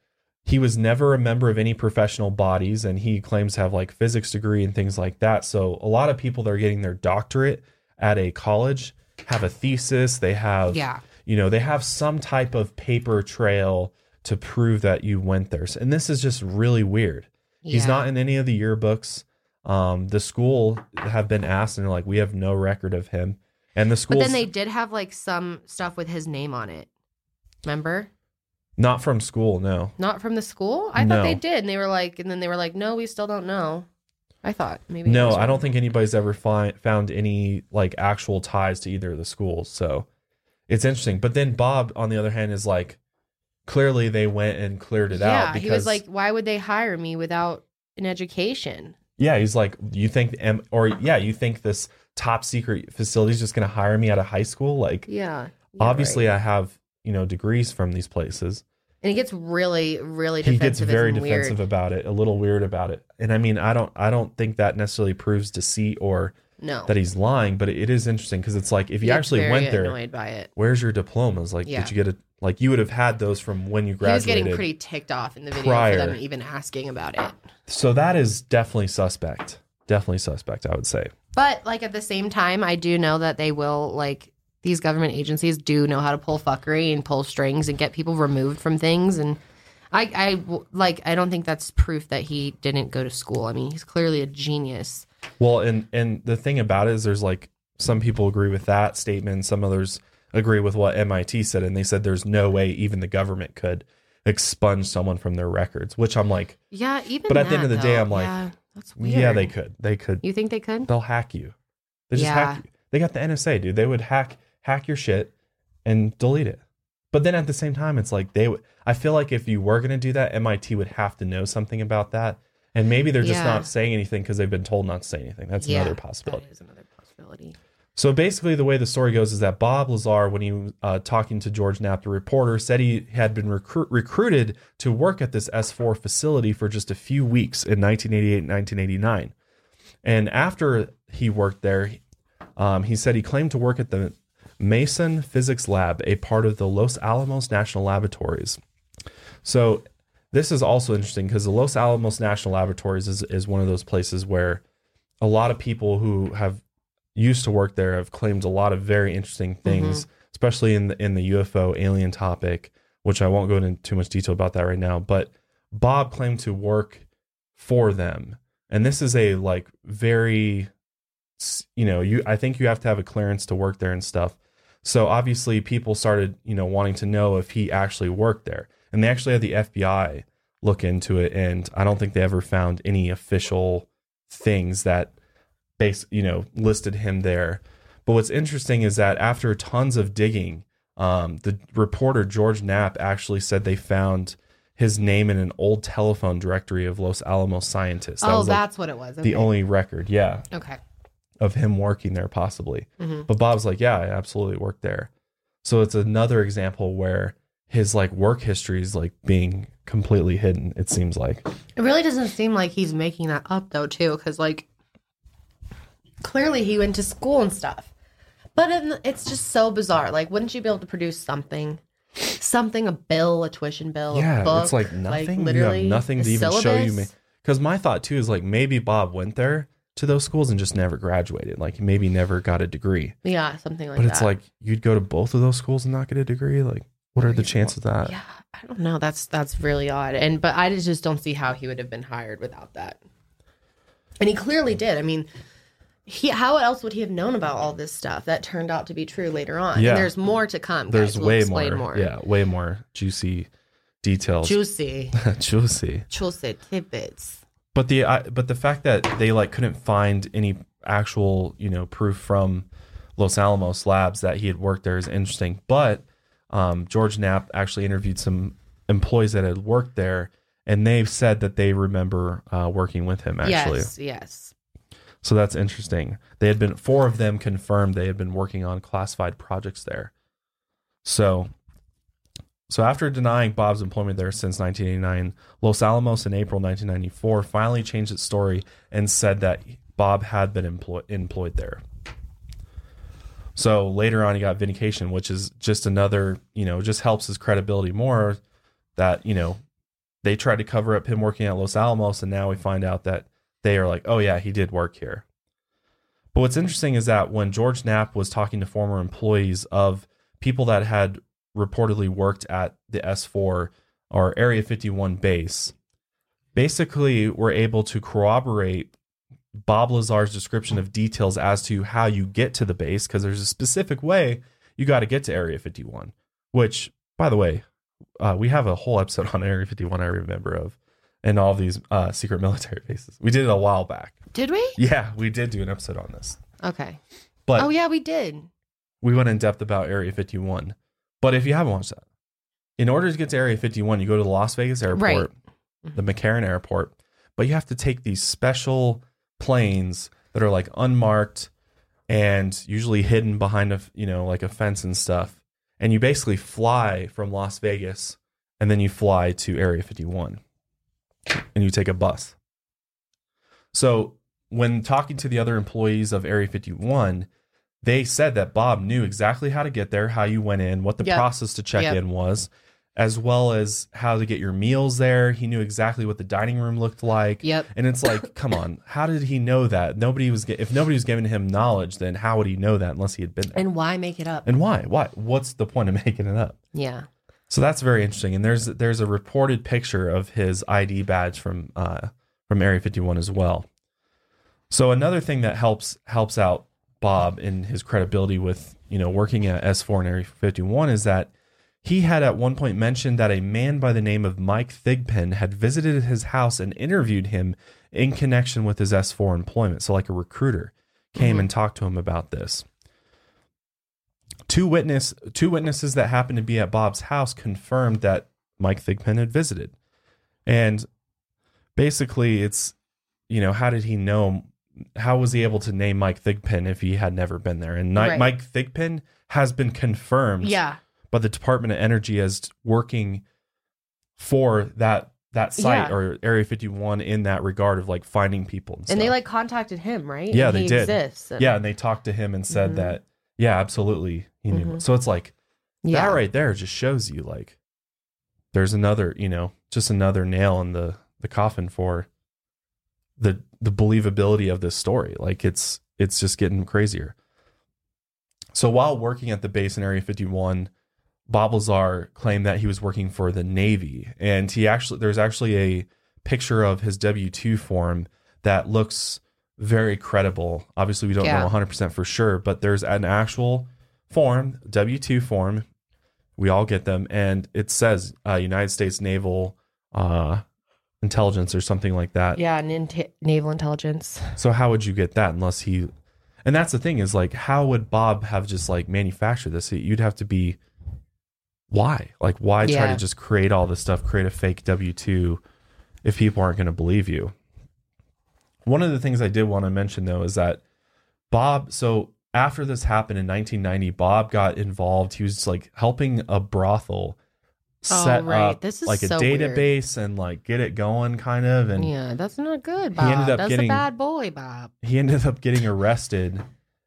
he was never a member of any professional bodies, and he claims to have like physics degree and things like that. So a lot of people that are getting their doctorate at a college have a thesis. They have, they have some type of paper trail to prove that you went there. And this is just really weird. Yeah. He's not in any of the yearbooks. The school have been asked, and they're like, we have no record of him. And the school. But then they did have like some stuff with his name on it. Remember? Not from school, no. Not from the school? I thought they did. And they were like, no, we still don't know. I thought maybe. No, I don't think anybody's ever found any like actual ties to either of the schools. So it's interesting. But then Bob, on the other hand, is like, clearly they went and cleared it out. Yeah, he was like, why would they hire me without an education? Yeah, he's like, you think this top secret facility is just going to hire me out of high school? Like, yeah, obviously right. I have, degrees from these places. And he gets really, really defensive. He gets very defensive about it, a little weird about it. And I mean, I don't think that necessarily proves deceit or that he's lying, but it is interesting because it's like, if you actually went there, annoyed by it. Where's your diplomas? Like, did you get like you would have had those from when you graduated. He was getting pretty ticked off in the video for them even asking about it. So that is definitely suspect. Definitely suspect, I would say. But like at the same time, I do know that they will like. These government agencies do know how to pull fuckery and pull strings and get people removed from things. And I don't think that's proof that he didn't go to school. I mean, he's clearly a genius. Well, and the thing about it is there's like some people agree with that statement. Some others agree with what MIT said. And they said there's no way even the government could expunge someone from their records, which I'm like. Yeah, even but at the end of the day, I'm like, that's weird. Yeah, they could. They could. You think they could? They'll hack you. They just hack you. They got the NSA, dude. They would hack your shit and delete it. But then at the same time, it's like I feel like if you were going to do that, MIT would have to know something about that. And maybe they're just not saying anything because they've been told not to say anything. That's another possibility. That is another possibility. So basically the way the story goes is that Bob Lazar, when he was talking to George Knapp, the reporter, said he had been recruited to work at this S4 facility for just a few weeks in 1988 and 1989. And after he worked there, he said he claimed to work at the Mason Physics Lab, a part of the Los Alamos National Laboratories. So this is also interesting because the Los Alamos National Laboratories is one of those places where a lot of people who have used to work there have claimed a lot of very interesting things, especially in the UFO alien topic, which I won't go into too much detail about that right now. But Bob claimed to work for them. And this is a like very, I think you have to have a clearance to work there and stuff. So obviously people started, wanting to know if he actually worked there. And they actually had the FBI look into it. And I don't think they ever found any official things that listed him there. But what's interesting is that after tons of digging, the reporter George Knapp actually said they found his name in an old telephone directory of Los Alamos scientists. That that's what it was. Okay. The only record. Yeah. Okay. Of him working there possibly. But Bob's like, yeah, I absolutely worked there. So it's another example where his like work history is like being completely hidden. It seems like it really doesn't seem like he's making that up though too. Cause like clearly he went to school and stuff, but it's just so bizarre. Like, wouldn't you be able to produce something, a bill, a tuition bill, a book? It's like nothing, like, literally nothing to even show you. Cause my thought too is like, maybe Bob went there to those schools and just never graduated, like maybe never got a degree. Yeah, something like that. But it's like you'd go to both of those schools and not get a degree. Like, what are the chances of that? Yeah, I don't know. That's really odd. But I just don't see how he would have been hired without that. And he clearly did. I mean, how else would he have known about all this stuff that turned out to be true later on? Yeah. And there's more to come. There's way more. Yeah, way more juicy details. Juicy tidbits. But the fact that they like couldn't find any actual proof from Los Alamos Labs that he had worked there is interesting. But George Knapp actually interviewed some employees that had worked there, and they've said that they remember working with him actually. Yes. So that's interesting. They had been 4 of them confirmed they had been working on classified projects there. So after denying Bob's employment there since 1989, Los Alamos in April 1994 finally changed its story and said that Bob had been employed there. So later on, he got vindication, which is just another, just helps his credibility more that, they tried to cover up him working at Los Alamos. And now we find out that they are like, oh, yeah, he did work here. But what's interesting is that when George Knapp was talking to former employees of people that had reportedly worked at the S4 or Area 51 base, basically were able to corroborate Bob Lazar's description of details as to how you get to the base, because there's a specific way you got to get to Area 51, which, by the way, we have a whole episode on Area 51 I remember of, and all these secret military bases. We did it a while back. Did we? Yeah, we did do an episode on this. Okay. But oh, yeah, we did. We went in depth about Area 51. But if you haven't watched that, in order to get to Area 51, you go to the Las Vegas airport, the McCarran Airport, but you have to take these special planes that are like unmarked and usually hidden behind a, you know, like a fence and stuff. And you basically fly from Las Vegas and then you fly to Area 51 and you take a bus. So when talking to the other employees of Area 51, they said that Bob knew exactly how to get there, how you went in, what the process to check in was, as well as how to get your meals there. He knew exactly what the dining room looked like. And it's like, come on, how did he know that? Nobody was if nobody was giving him knowledge, then how would he know that unless he had been there? And why make it up? And why? What's the point of making it up? Yeah. So that's very interesting. And there's a reported picture of his ID badge from Area 51 as well. So another thing that helps out Bob in his credibility with, you know, working at S4 and Area 51 is that he had at one point mentioned that a man by the name of Mike Thigpen had visited his house and interviewed him in connection with his S4 employment. So like a recruiter came and talked to him about this. Two witnesses that happened to be at Bob's house confirmed that Mike Thigpen had visited. And basically it's, you know, how did he know? How was he able to name Mike Thigpen if he had never been there? And Mike Thigpen has been confirmed by the Department of Energy as working for that site or Area 51 in that regard of like finding people. And they like contacted him, right? Yeah, and they did. Exists and... Yeah, and they talked to him and said that, yeah, absolutely. He knew. So it's like that right there just shows you like there's another, you know, just another nail in the coffin for the believability of this story. Like it's just getting crazier. So while working at the base in Area 51, Bob Lazar claimed that he was working for the Navy, and there's actually a picture of his W-2 form that looks very credible. Obviously we don't know 100% for sure, but there's an actual form, W-2 form. We all get them. And it says United States Naval, intelligence or something like that. Yeah, and naval intelligence. So how would you get that unless he... And that's the thing is like, how would Bob have just like manufactured this? You'd have to be... Why? Like, why try to just create all this stuff, create a fake W-2 if people aren't going to believe you? One of the things I did want to mention though is that Bob... So after this happened in 1990, Bob got involved. He was like helping a brothel set up this is like so a database weird. And like get it going kind of, and that's not good, Bob. He ended up a bad boy, Bob. He ended up getting arrested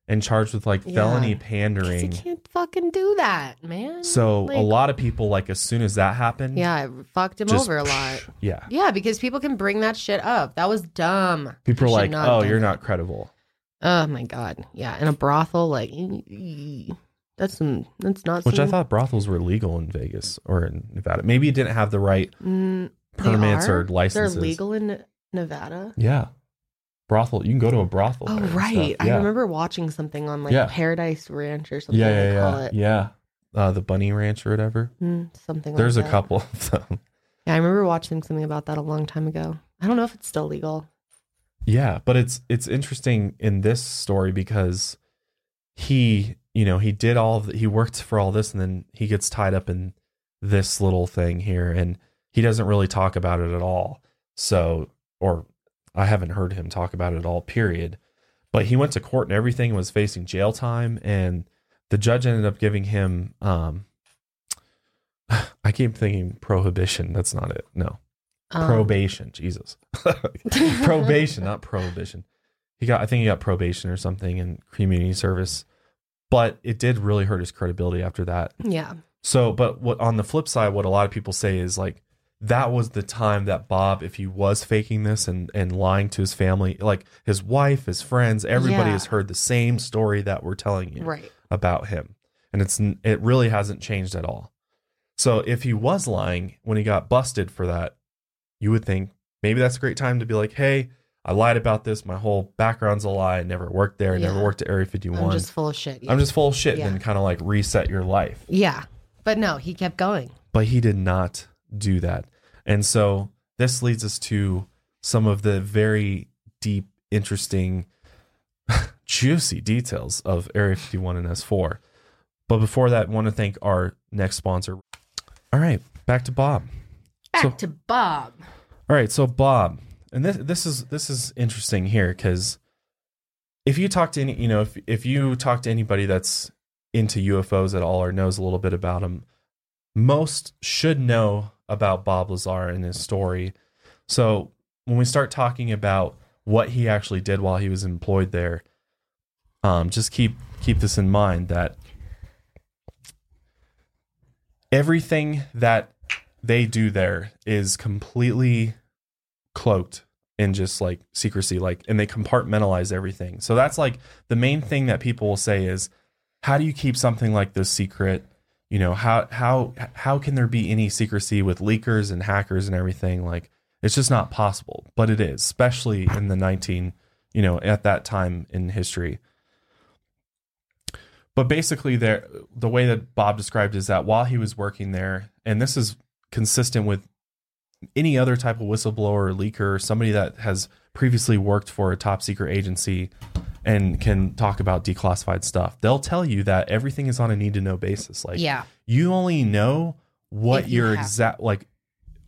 and charged with like felony pandering. You can't fucking do that, man. So like, a lot of people, like as soon as that happened, it fucked him over a lot. Yeah, because people can bring that shit up. That was dumb. People are like, oh, you're not credible. Oh my god, yeah. And a brothel, like That's not. Which I thought brothels were legal in Vegas or in Nevada. Maybe it didn't have the right permits or licenses. They're legal in Nevada. Yeah, brothel. You can go to a brothel. Oh right, I remember watching something on like Paradise Ranch or something. The Bunny Ranch or whatever. Something. There's like that. There's a couple of them. Yeah, I remember watching something about that a long time ago. I don't know if it's still legal. Yeah, but it's interesting in this story because he. You know, he did all of he worked for all this, and then he gets tied up in this little thing here, and he doesn't really talk about it at all. So, or I haven't heard him talk about it at all, period. But he went to court and everything and was facing jail time, and the judge ended up giving him, I keep thinking prohibition. That's not it. No. Probation. Jesus. Probation, not prohibition. I think he got probation or something in community service. But it did really hurt his credibility after that. Yeah. So, but what on the flip side, what a lot of people say is like, that was the time that Bob, if he was faking this and lying to his family, like his wife, his friends, everybody has heard the same story that we're telling you about him. And it really hasn't changed at all. So if he was lying when he got busted for that, you would think maybe that's a great time to be like, hey, I lied about this. My whole background's a lie. I never worked there. I never worked at Area 51. I'm just full of shit. Yeah. I'm just full of shit. Yeah. And then kind of like reset your life. Yeah. But no, he kept going. But he did not do that. And so this leads us to some of the very deep, interesting, juicy details of Area 51 and S4. But before that, I want to thank our next sponsor. All right, back to Bob. All right, so Bob, and this is interesting here, because if you talk to any, you know, if you talk to anybody that's into UFOs at all or knows a little bit about them, most should know about Bob Lazar and his story. So when we start talking about what he actually did while he was employed there, just keep this in mind, that everything that they do there is completely cloaked in just like secrecy, like, and they compartmentalize everything. So that's like the main thing that people will say is, how do you keep something like this secret? You know, how can there be any secrecy with leakers and hackers and everything? Like, it's just not possible, but it is, especially in the at that time in history. But basically the way that Bob described is that while he was working there, and this is consistent with any other type of whistleblower or leaker, somebody that has previously worked for a top secret agency and can talk about declassified stuff, they'll tell you that everything is on a need to know basis. Like, yeah, you only know what your exact, like,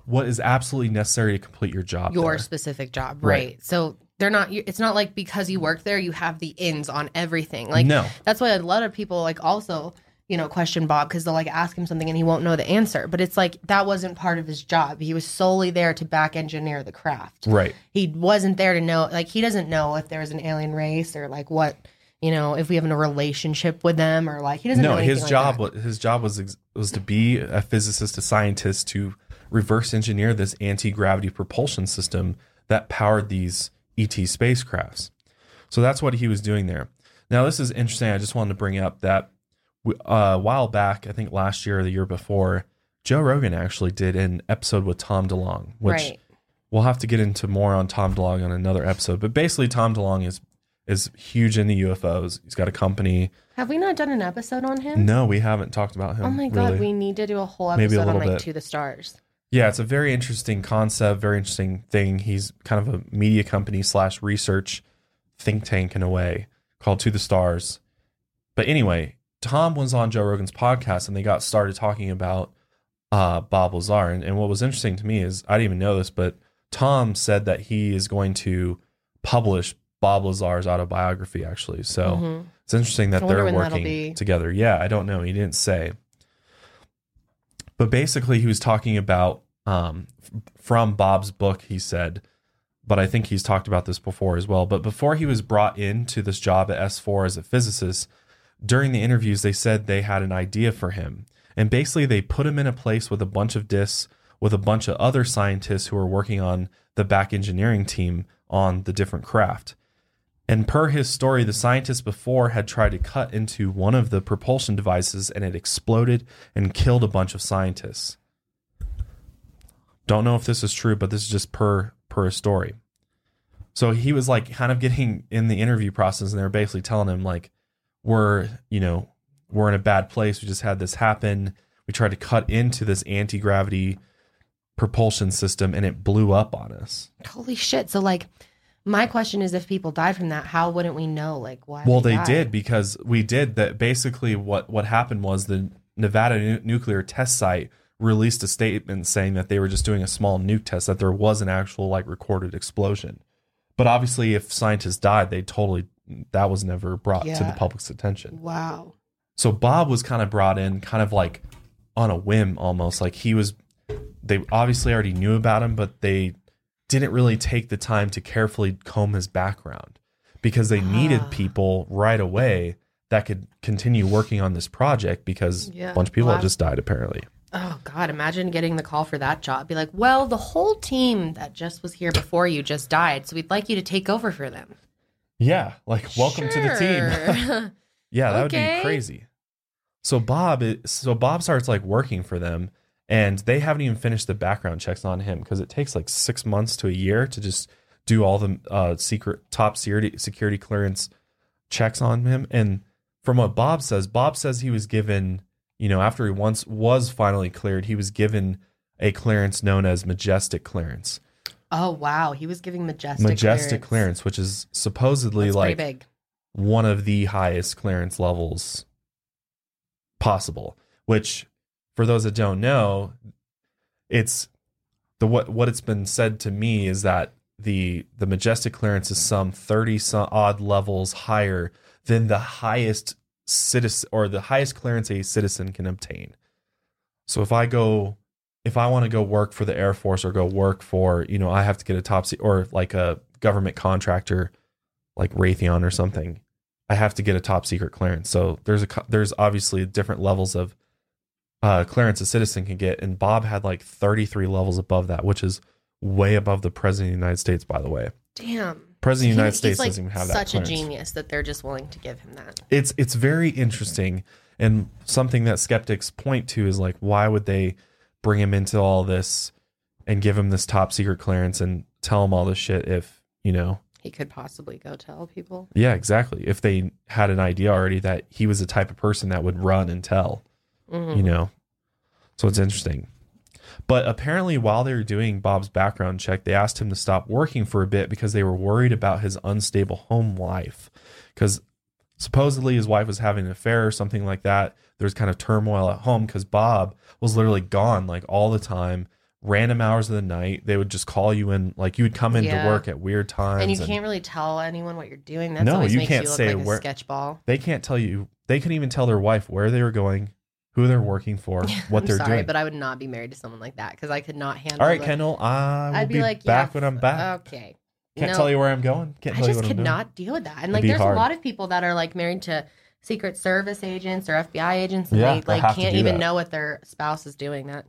what is absolutely necessary to complete your job. Your specific job. Right. So they're not, it's not like because you work there, you have the ins on everything. Like, no, that's why a lot of people like also, you know, question Bob, because they'll like ask him something and he won't know the answer. But it's like, that wasn't part of his job. He was solely there to back engineer the craft. Right. He wasn't there to know, like, he doesn't know if there was an alien race or like what, you know, if we have a relationship with them or like, he doesn't know. No, his job was to be a physicist, a scientist, to reverse engineer this anti-gravity propulsion system that powered these ET spacecrafts. So that's what he was doing there. Now, this is interesting. I just wanted to bring up that a while back, I think last year or the year before, Joe Rogan actually did an episode with Tom DeLonge, which we'll have to get into more on Tom DeLonge on another episode. But basically, Tom DeLonge is huge into UFOs. He's got a company. Have we not done an episode on him? No, we haven't talked about him. Oh my God, really. We need to do a whole episode on like To the Stars. Yeah, it's a very interesting concept, very interesting thing. He's kind of a media company / research think tank in a way called To the Stars. But anyway, Tom was on Joe Rogan's podcast and they got started talking about Bob Lazar. And what was interesting to me is, I didn't even know this, but Tom said that he is going to publish Bob Lazar's autobiography, actually. So it's interesting that they're working together. Yeah, I don't know. He didn't say. But basically, he was talking about from Bob's book, he said, but I think he's talked about this before as well. But before he was brought into this job at S4 as a physicist, during the interviews, they said they had an idea for him. And basically, they put him in a place with a bunch of discs with a bunch of other scientists who were working on the back engineering team on the different craft. And per his story, the scientists before had tried to cut into one of the propulsion devices and it exploded and killed a bunch of scientists. Don't know if this is true, but this is just per story. So he was like kind of getting in the interview process and they were basically telling him like, we're in a bad place. We just had this happen. We tried to cut into this anti-gravity propulsion system and it blew up on us. Holy shit. So like, my question is, if people died from that, how wouldn't we know? Like, why? Well, they did, because we did that. Basically, what happened was the Nevada nuclear test site released a statement saying that they were just doing a small nuke test, that there was an actual like recorded explosion. But obviously, if scientists died, that was never brought to the public's attention. Wow. So Bob was kind of brought in, kind of like on a whim, almost like they obviously already knew about him, but they didn't really take the time to carefully comb his background because they needed people right away that could continue working on this project, because a bunch of people had just died apparently. Oh God, imagine getting the call for that job. Be like, well, the whole team that just was here before you just died, so we'd like you to take over for them. Yeah, like, welcome to the team. Yeah, that would be crazy. So Bob starts like working for them. And they haven't even finished the background checks on him because it takes like 6 months to a year to just do all the top security clearance checks on him. And from what Bob says he was given you know, after he once was finally cleared, he was given a clearance known as Majestic clearance. Oh, wow. He was giving Majestic clearance, which is supposedly one of the highest clearance levels possible, which for those that don't know, it's the what it's been said to me is that the Majestic clearance is some 30 some odd levels higher than the highest citizen or the highest clearance a citizen can obtain. So if I want to go work for the Air Force or go work for, you know, I have to get a top secret or like a government contractor like Raytheon or something, I have to get a top secret clearance. So there's obviously different levels of clearance a citizen can get. And Bob had like 33 levels above that, which is way above the President of the United States, by the way. Damn. President of the United States doesn't even have that. He's such a genius that they're just willing to give him that. It's very interesting. And something that skeptics point to is like, why would they bring him into all this and give him this top secret clearance and tell him all this shit if, you know, he could possibly go tell people. Yeah, exactly. If they had an idea already that he was the type of person that would run and tell, mm-hmm. you know, so it's interesting. But apparently while they were doing Bob's background check, they asked him to stop working for a bit because they were worried about his unstable home life. Because supposedly his wife was having an affair or something like that. There was kind of turmoil at home because Bob was literally gone like all the time. Random hours of the night, they would just call you in, like you would come in to work at weird times, and you can't really tell anyone what you're doing. That's no, you can't say like where. Sketchball. They can't tell you. They couldn't even tell their wife where they were going, who they're working for, what they're doing. But I would not be married to someone like that because I could not handle. All right, Kendall, I'd be like, back when I'm back. Okay, can't tell you where I'm going. Can't tell you what I'm doing. I just could not deal with that. And like, there's a lot of people that are like married to Secret Service agents or FBI agents, and they like can't even know what their spouse is doing. That.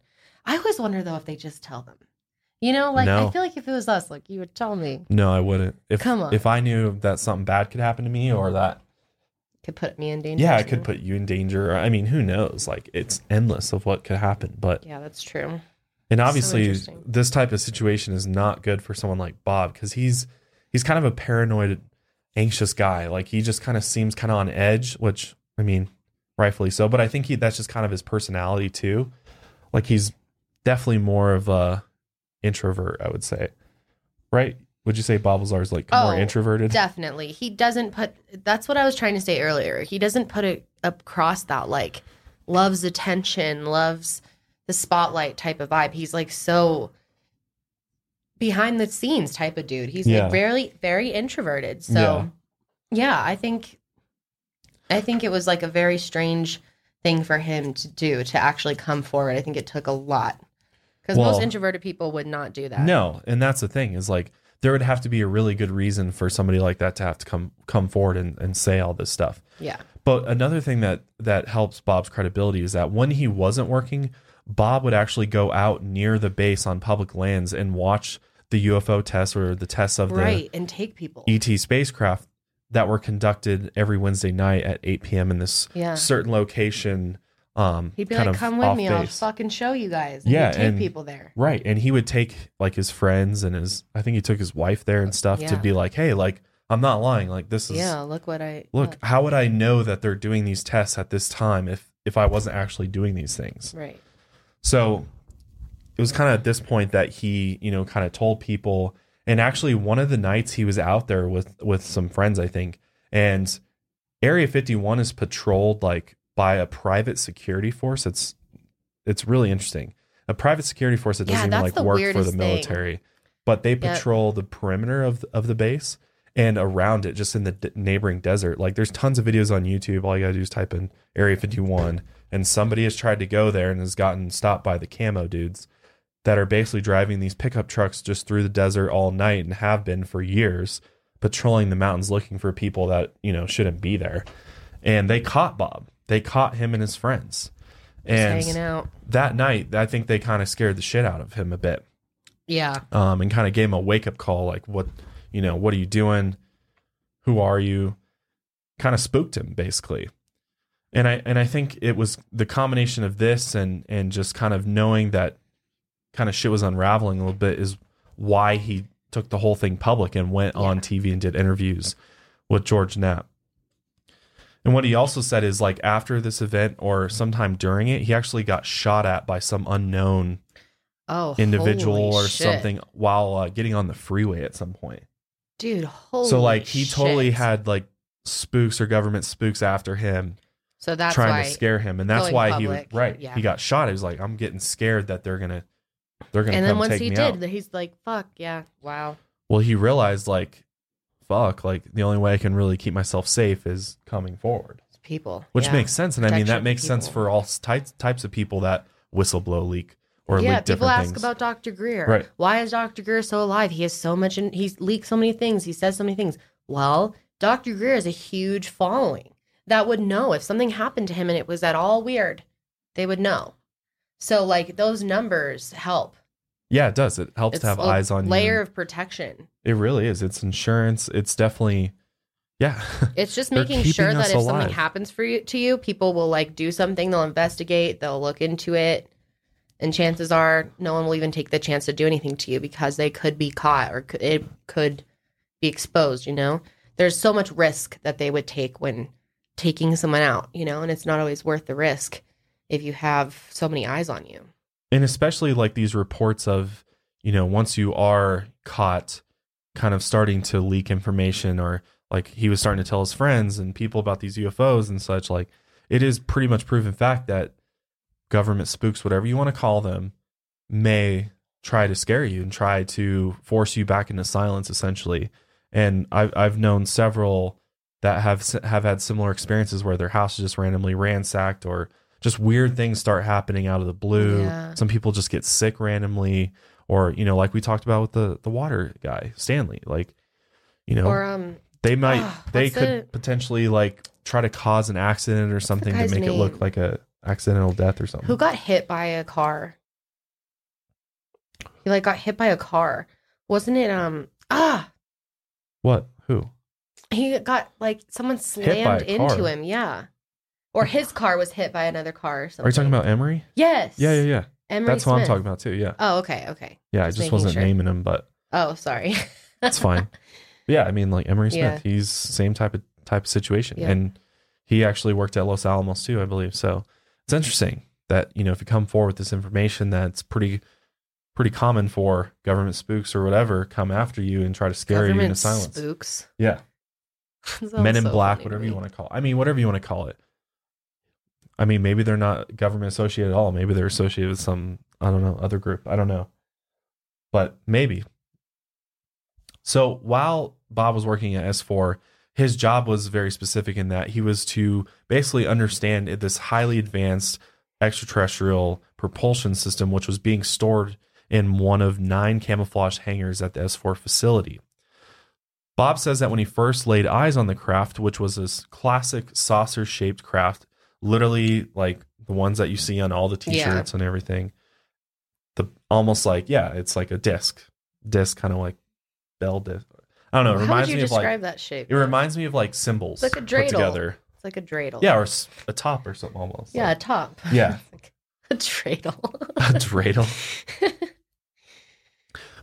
I always wonder, though, if they just tell them. You know, like, no. I feel like if it was us, like, you would tell me. No, I wouldn't. If I knew that something bad could happen to me or that... Could put me in danger. Yeah, it could put you in danger. I mean, who knows? Like, it's endless of what could happen, but... Yeah, that's true. And obviously, this type of situation is not good for someone like Bob, because he's kind of a paranoid, anxious guy. Like, he just kind of seems kind of on edge, which, I mean, rightfully so. But I think that's just kind of his personality, too. Like, he's... Definitely more of a introvert, I would say. Right? Would you say Bob Lazar is like more introverted? Definitely. He doesn't that's what I was trying to say earlier. He doesn't put it across that like loves attention, loves the spotlight type of vibe. He's like so behind the scenes type of dude. He's like very, very introverted. So yeah, I think it was like a very strange thing for him to do, to actually come forward. I think it took a lot. Because most introverted people would not do that. No, and that's the thing is like there would have to be a really good reason for somebody like that to have to come forward and say all this stuff. Yeah. But another thing that helps Bob's credibility is that when he wasn't working, Bob would actually go out near the base on public lands and watch the UFO tests or the tests of and take people ET spacecraft that were conducted every Wednesday night at 8 p.m. in this certain location. He'd be like, come with me. I'll fucking show you guys. And he'd take people there. Right. And he would take like his friends and I think he took his wife there and stuff to be like, hey, like, I'm not lying. Like this is. Yeah. Look, how would I know that they're doing these tests at this time if I wasn't actually doing these things? Right. So it was kind of at this point that he, you know, kind of told people. And actually, one of the nights he was out there with some friends, I think, and Area 51 is patrolled like by a private security force. It's really interesting. A private security force that doesn't even like work for the military, but they patrol the perimeter of the base and around it, just in the neighboring desert. Like there's tons of videos on YouTube. All you gotta do is type in Area 51, and somebody has tried to go there and has gotten stopped by the camo dudes that are basically driving these pickup trucks just through the desert all night and have been for years, patrolling the mountains looking for people that, you know, shouldn't be there. And they caught Bob. They caught him and his friends. And hanging out. That night, I think they kind of scared the shit out of him a bit. Yeah. And kind of gave him a wake-up call, like, what are you doing? Who are you? Kind of spooked him, basically. And I think it was the combination of this and just kind of knowing that kind of shit was unraveling a little bit is why he took the whole thing public and went on TV and did interviews with George Knapp. And what he also said is, like, after this event or sometime during it, he actually got shot at by some unknown individual or something while getting on the freeway at some point. Dude, holy shit. So, like, he totally had, like, spooks or government spooks after him. So that's trying to scare him. And that's why he got shot. He was like, I'm getting scared that they're going to come take me out. And then once he did, he's like, fuck, yeah, wow. Well, he realized, like, fuck, like, the only way I can really keep myself safe is coming forward. People. Which makes sense. And I mean, that makes sense for all types of people that whistleblow, leak, or leak different things. Yeah, people ask about Dr. Greer. Right. Why is Dr. Greer so alive? He has so much, and he's leaked so many things. He says so many things. Well, Dr. Greer has a huge following that would know if something happened to him and it was at all weird, they would know. So, like, those numbers help. Yeah, it does. It helps to have eyes on you. It's a layer of protection. It really is. It's insurance. It's definitely, yeah. It's just making sure that if something happens to you, people will, like, do something. They'll investigate. They'll look into it. And chances are no one will even take the chance to do anything to you because they could be caught or it could be exposed, you know? There's so much risk that they would take when taking someone out, you know? And it's not always worth the risk if you have so many eyes on you. And especially like these reports of, you know, once you are caught kind of starting to leak information, or like he was starting to tell his friends and people about these UFOs and such, like it is pretty much proven fact that government spooks, whatever you want to call them, may try to scare you and try to force you back into silence, essentially. And I've known several that have had similar experiences where their house is just randomly ransacked, or just weird things start happening out of the blue. Yeah. Some people just get sick randomly, or, you know, like we talked about with the water guy, Stanley, like, you know, or, they could potentially like try to cause an accident or something to make it look like a accidental death or something. Who got hit by a car? He like got hit by a car. Wasn't it, What? Who? He got like someone slammed into him. Yeah. Or his car was hit by another car or something. Are you talking about Emery? Yes. Yeah. Emery Smith. That's who I'm talking about too, yeah. Oh, okay. Yeah, I just wasn't naming him, but... Oh, sorry. That's fine. Yeah, I mean, like Emery Smith, he's same type of situation. Yeah. And he actually worked at Los Alamos too, I believe. So it's interesting that, you know, if you come forward with this information, that's pretty common for government spooks or whatever come after you and try to scare you into silence. Government spooks? Yeah. Men in Black, whatever you want to call it. I mean, whatever you want to call it. I mean, maybe they're not government associated at all. Maybe they're associated with some, I don't know, other group. I don't know. But maybe. So while Bob was working at S4, his job was very specific in that he was to basically understand this highly advanced extraterrestrial propulsion system, which was being stored in one of 9 camouflage hangars at the S4 facility. Bob says that when he first laid eyes on the craft, which was this classic saucer-shaped craft, literally like the ones that you see on all the t-shirts and everything, it's like a disc, kind of like bell disc. I don't know. It reminds me of like, how would you describe that shape? It reminds me of like symbols. It's like a dreidel. Put together. It's like a dreidel. Yeah, or a top or something almost. Yeah, like, a top. Yeah. A dreidel. A dreidel.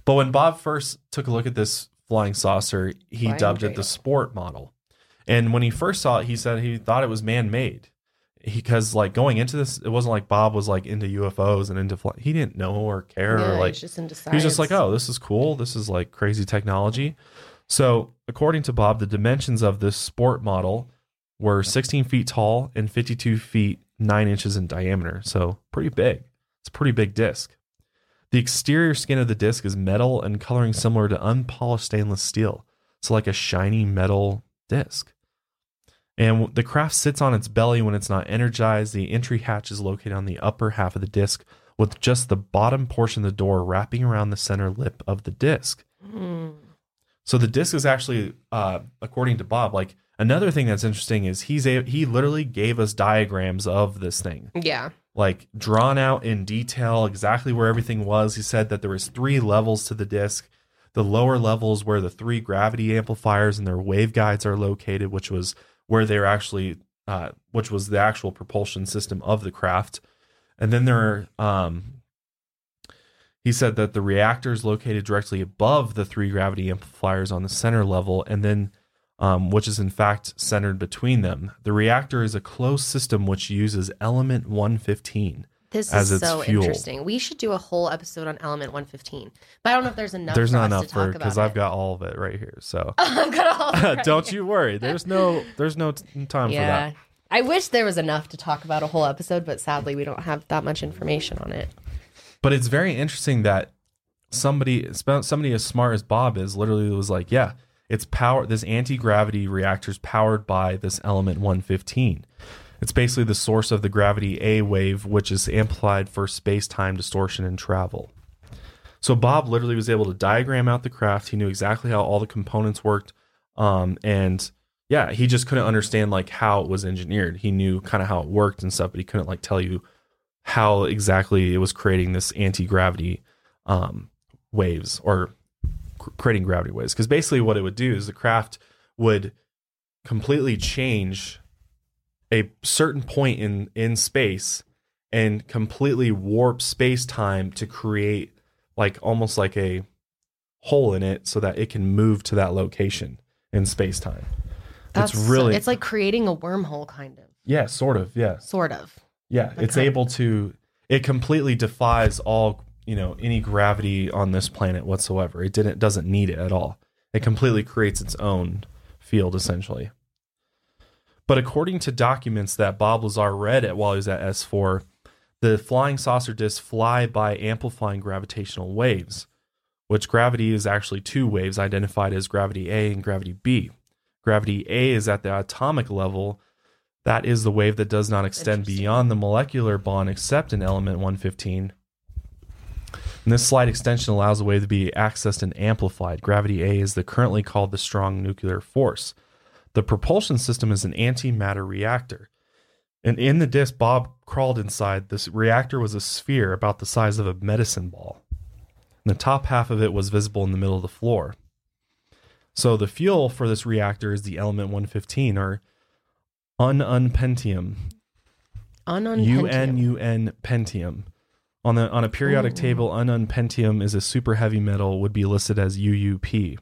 But when Bob first took a look at this flying saucer, he dubbed it the sport model. And when he first saw it, he said he thought it was man-made. Because like going into this, it wasn't like Bob was like into UFOs and into flight. He didn't know or care or like he's just like, oh, this is cool. This is like crazy technology. So according to Bob, the dimensions of this sport model were 16 feet tall and 52 feet 9 inches in diameter. So pretty big. It's a pretty big disc. The exterior skin of the disc is metal and coloring similar to unpolished stainless steel. So like a shiny metal disc. And the craft sits on its belly when it's not energized. The entry hatch is located on the upper half of the disc with just the bottom portion of the door wrapping around the center lip of the disc. Mm. So the disc is actually, according to Bob, like another thing that's interesting is he literally gave us diagrams of this thing. Yeah. Like drawn out in detail exactly where everything was. He said that there was 3 levels to the disc. The lower levels where the 3 gravity amplifiers and their waveguides are located, which was... where they were actually, which was the actual propulsion system of the craft. And then there he said that the reactors located directly above the 3 gravity amplifiers on the center level. And then which is in fact centered between them. The reactor is a closed system which uses Element 115 as its fuel. This is so interesting. We should do a whole episode on Element 115. But I don't know if there's enough. There's not enough for it because I've got all of it right here. So I've got all of it. Right don't you worry. There's no time for that. I wish there was enough to talk about a whole episode, but sadly we don't have that much information on it. But it's very interesting that somebody as smart as Bob is literally was like, yeah, it's power. This anti-gravity reactor is powered by this Element 115. It's basically the source of the gravity A wave, which is amplified for space-time distortion and travel. So Bob literally was able to diagram out the craft. He knew exactly how all the components worked. And yeah, he just couldn't understand like how it was engineered. He knew kind of how it worked and stuff, but he couldn't like tell you how exactly it was creating this anti-gravity waves or creating gravity waves. Because basically what it would do is the craft would completely change a certain point in space and completely warp space-time to create like almost like a hole in it so that it can move to that location in space-time. It's like creating a wormhole kind of. Yeah, sort of. Yeah. Sort of. Yeah, it's able to, it completely defies all, any gravity on this planet whatsoever. It doesn't need it at all. It completely creates its own field, essentially. But according to documents that Bob Lazar read while he was at S4, the flying saucer discs fly by amplifying gravitational waves, which gravity is actually two waves identified as gravity A and gravity B. Gravity A is at the atomic level. That is the wave that does not extend beyond the molecular bond except in element 115. And this slight extension allows the wave to be accessed and amplified. Gravity A is currently called the strong nuclear force. The propulsion system is an antimatter reactor. And in the disc, Bob crawled inside. This reactor was a sphere about the size of a medicine ball. And the top half of it was visible in the middle of the floor. So the fuel for this reactor is the element 115 or ununpentium. Ununpentium. On a periodic table, ununpentium is a super heavy metal, would be listed as UUP.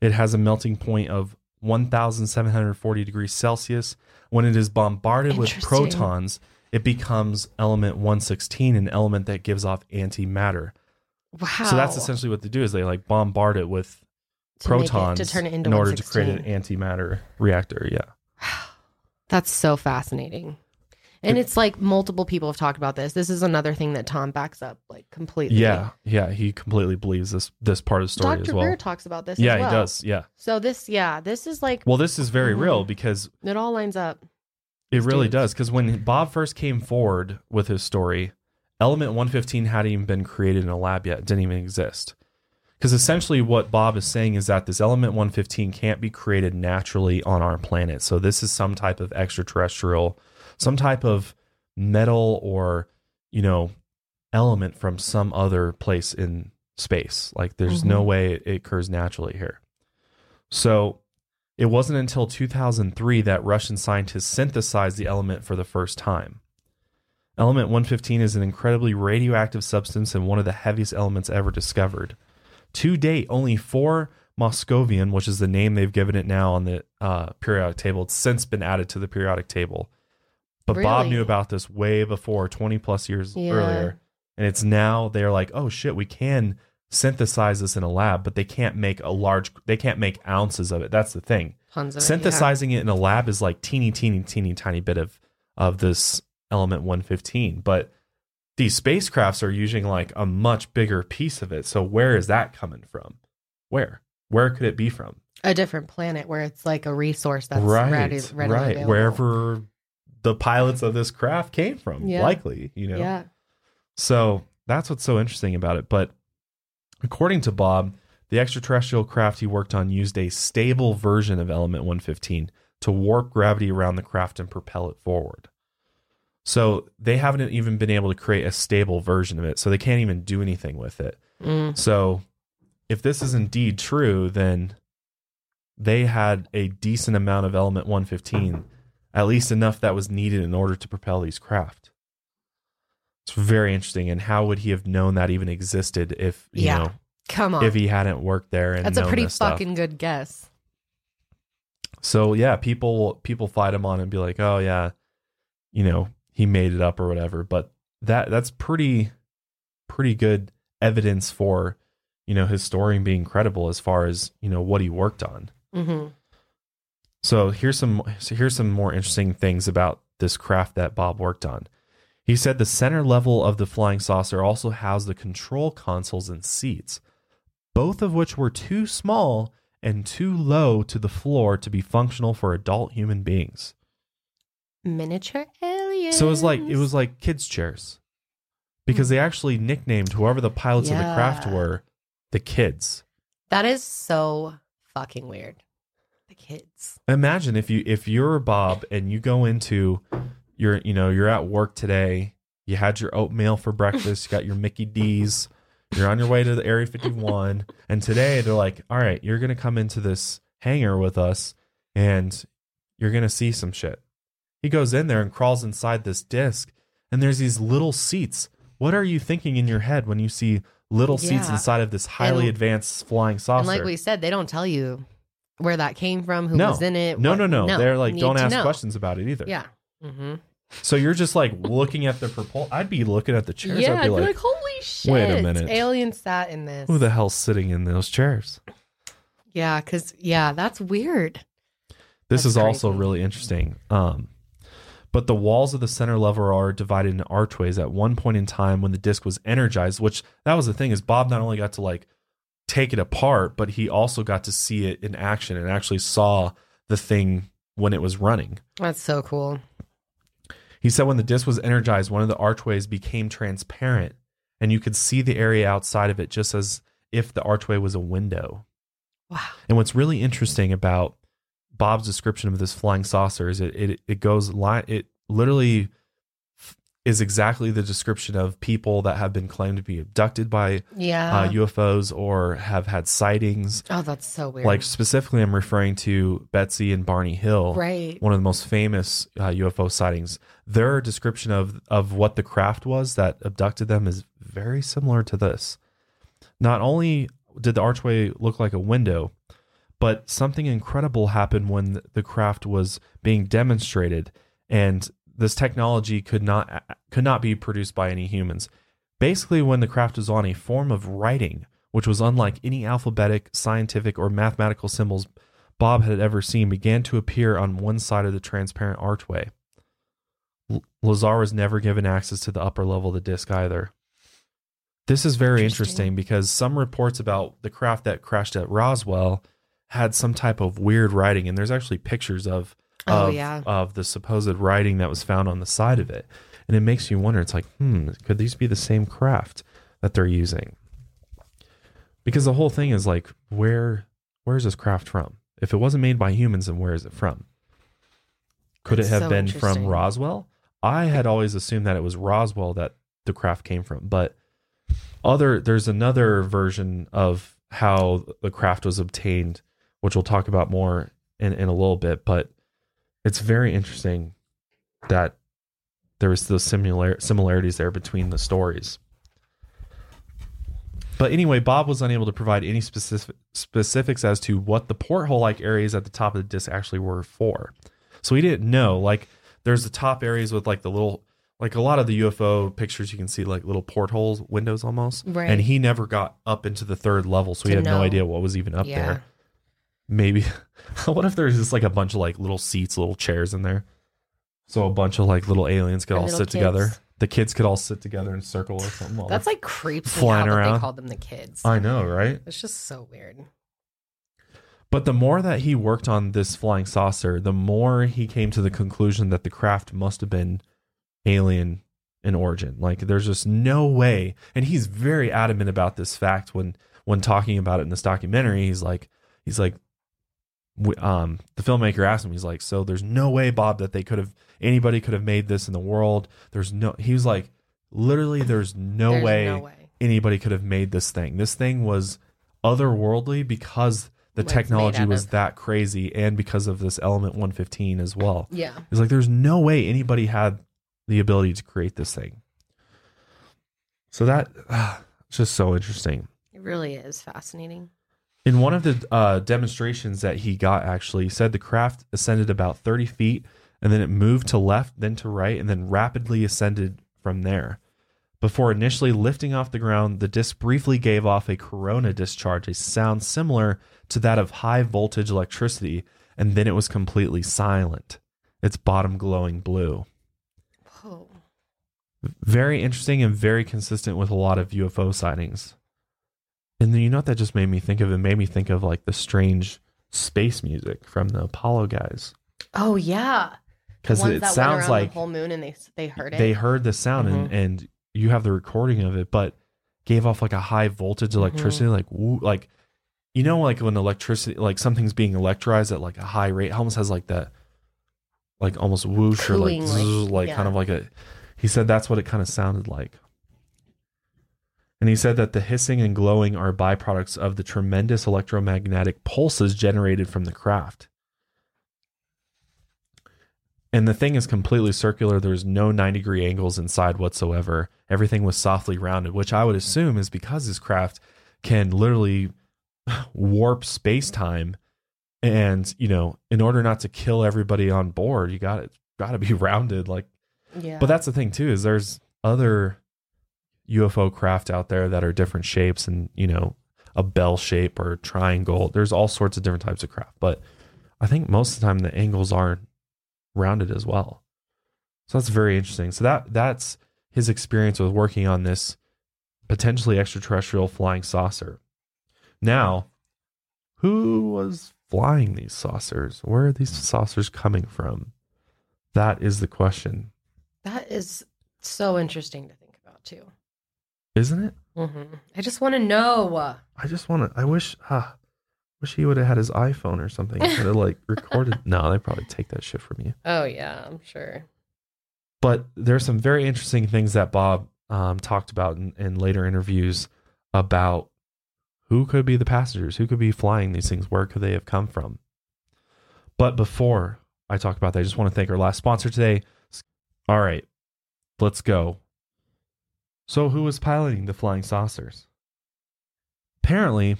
It has a melting point of 1,740 degrees Celsius. When it is bombarded with protons, it becomes element 116, an element that gives off antimatter. Wow. So that's essentially what they do is they like bombard it with protons to turn it into in order to create an antimatter reactor. Yeah. That's so fascinating. And it's like multiple people have talked about this. This is another thing that Tom backs up like completely. Yeah. Yeah. He completely believes this part of the story as well. Dr. Greer talks about this as well. Yeah, he does. Yeah. So this is like... Well, this is very real because... It all lines up. It really does. Because when Bob first came forward with his story, Element 115 hadn't even been created in a lab yet. It didn't even exist. Because essentially what Bob is saying is that this Element 115 can't be created naturally on our planet. So this is some type of extraterrestrial... some type of metal or, element from some other place in space. Like there's no way it occurs naturally here. So it wasn't until 2003 that Russian scientists synthesized the element for the first time. Element 115 is an incredibly radioactive substance and one of the heaviest elements ever discovered. To date, only 4 Moscovian, which is the name they've given it now on the periodic table. It's since been added to the periodic table. But really? Bob knew about this way before, 20 plus years earlier. And it's now they're like, oh shit, we can synthesize this in a lab, but they can't make ounces of it. That's the thing. Synthesizing it in a lab is like teeny tiny bit of this element 115. But these spacecrafts are using like a much bigger piece of it. So where is that coming from? Where could it be from? A different planet where it's like a resource that's readily available. Wherever the pilots of this craft came from, likely. Yeah. So that's what's so interesting about it. But according to Bob, the extraterrestrial craft he worked on used a stable version of Element 115 to warp gravity around the craft and propel it forward. So they haven't even been able to create a stable version of it, so they can't even do anything with it. So if this is indeed true, then they had a decent amount of Element 115, at least enough that was needed in order to propel these craft. It's very interesting. And how would he have known that even existed if, if he hadn't worked there? And that's a pretty fucking good guess. So yeah, people fight him on it and be like, oh yeah, you know, he made it up or whatever. But that's pretty good evidence for, you know, his story being credible as far as, you know, what he worked on. Mm-hmm. So here's some more interesting things about this craft that Bob worked on. He said the center level of the flying saucer also housed the control consoles and seats, both of which were too small and too low to the floor to be functional for adult human beings. Miniature aliens. So it was like kids' chairs, because they actually nicknamed whoever the pilots of the craft were, the kids. That is so fucking weird. The kids. Imagine if you're Bob and you go into you're at work today. You had your oatmeal for breakfast. You got your Mickey D's. You're on your way to the Area 51, and today they're like, all right, you're going to come into this hangar with us, and you're going to see some shit. He goes in there and crawls inside this disc, and there's these little seats. What are you thinking in your head when you see little seats inside of this highly advanced flying saucer? And like we said, they don't tell you where that came from, who was in it. No. They're like, don't ask questions about it either. Yeah. Mm-hmm. So you're just like looking at the propulsion. I'd be looking at the chairs. Yeah, I'd be like, holy shit. Wait a minute. Alien sat in this. Who the hell's sitting in those chairs? Yeah, because, that's weird. That's crazy. Also really interesting. But the walls of the center level are divided into archways at one point in time when the disc was energized, which that was the thing is Bob not only got to like take it apart, but he also got to see it in action and actually saw the thing when it was running. That's so cool. He said when the disc was energized, one of the archways became transparent, and you could see the area outside of it just as if the archway was a window. Wow. And what's really interesting about Bob's description of this flying saucer is it literally is exactly the description of people that have been claimed to be abducted by UFOs or have had sightings. Oh, that's so weird. Like specifically, I'm referring to Betsy and Barney Hill, right? One of the most famous UFO sightings. Their description of what the craft was that abducted them is very similar to this. Not only did the archway look like a window, but something incredible happened when the craft was being demonstrated, and this technology could not be produced by any humans. Basically, when the craft was on, a form of writing, which was unlike any alphabetic, scientific, or mathematical symbols Bob had ever seen, began to appear on one side of the transparent archway. Lazar was never given access to the upper level of the disc either. This is very interesting because some reports about the craft that crashed at Roswell had some type of weird writing, and there's actually pictures of the supposed writing that was found on the side of it. And it makes you wonder, it's like, could these be the same craft that they're using? Because the whole thing is like, where is this craft from? If it wasn't made by humans, then where is it from? Could it have been from Roswell? I had always assumed that it was Roswell that the craft came from, but there's another version of how the craft was obtained, which we'll talk about more in a little bit, but it's very interesting that there was those similarities there between the stories. But anyway, Bob was unable to provide any specifics as to what the porthole-like areas at the top of the disc actually were for. So he didn't know. Like, there's the top areas with like the little, like a lot of the UFO pictures you can see like little portholes, windows almost. Right. And he never got up into the third level, so he had no idea what was even up there. Maybe. What if there's just like a bunch of like little seats, little chairs in there? So a bunch of like little aliens could all sit together. The kids could all sit together in a circle or something. All that's like creepy. Flying around. They called them the kids. I know, right? It's just so weird. But the more that he worked on this flying saucer, the more he came to the conclusion that the craft must have been alien in origin. Like there's just no way. And he's very adamant about this fact when talking about it in this documentary. He's like, the filmmaker asked him, he's like, so there's no way, Bob, that anybody could have made this in the world. He was like, literally, there's no way anybody could have made this thing. This thing was otherworldly because the technology was that crazy and because of this element 115 as well. Yeah. He's like, there's no way anybody had the ability to create this thing. So that's just so interesting. It really is fascinating. In one of the demonstrations that he got, actually, he said the craft ascended about 30 feet, and then it moved to left, then to right, and then rapidly ascended from there. Before initially lifting off the ground, the disc briefly gave off a corona discharge, a sound similar to that of high-voltage electricity, and then it was completely silent, its bottom glowing blue. Whoa. Very interesting and very consistent with a lot of UFO sightings. And then, you know what that just made me think of? It made me think of like the strange space music from the Apollo guys. Oh, yeah. Because it sounds like the whole moon, and they heard it. They heard the sound, mm-hmm. and you have the recording of it, but gave off like a high voltage electricity, mm-hmm. like you know, like when electricity, like something's being electrized at like a high rate, almost has like that, like almost whoosh or like zzz, like yeah. kind of like a. He said that's what it kind of sounded like. And he said that the hissing and glowing are byproducts of the tremendous electromagnetic pulses generated from the craft. And the thing is completely circular. There's no 90-degree angles inside whatsoever. Everything was softly rounded, which I would assume is because this craft can literally warp space-time. And, you know, in order not to kill everybody on board, you got to be rounded. Like, yeah. But that's the thing, too, is there's other UFO craft out there that are different shapes, and you know, a bell shape or a triangle. There's all sorts of different types of craft, but I think most of the time the angles are rounded as well. So that's very interesting. So that's his experience with working on this potentially extraterrestrial flying saucer. Now, who was flying these saucers? Where are these saucers coming from? That is the question. That is so interesting to think about too. Isn't it? Mm-hmm. I just want to know. I wish he would have had his iPhone or something to like recorded. No, they probably take that shit from you. Oh yeah, I'm sure. But there's some very interesting things that Bob talked about in later interviews about who could be the passengers, who could be flying these things, where could they have come from. But before I talk about that, I just want to thank our last sponsor today. All right, let's go. So who was piloting the flying saucers? Apparently,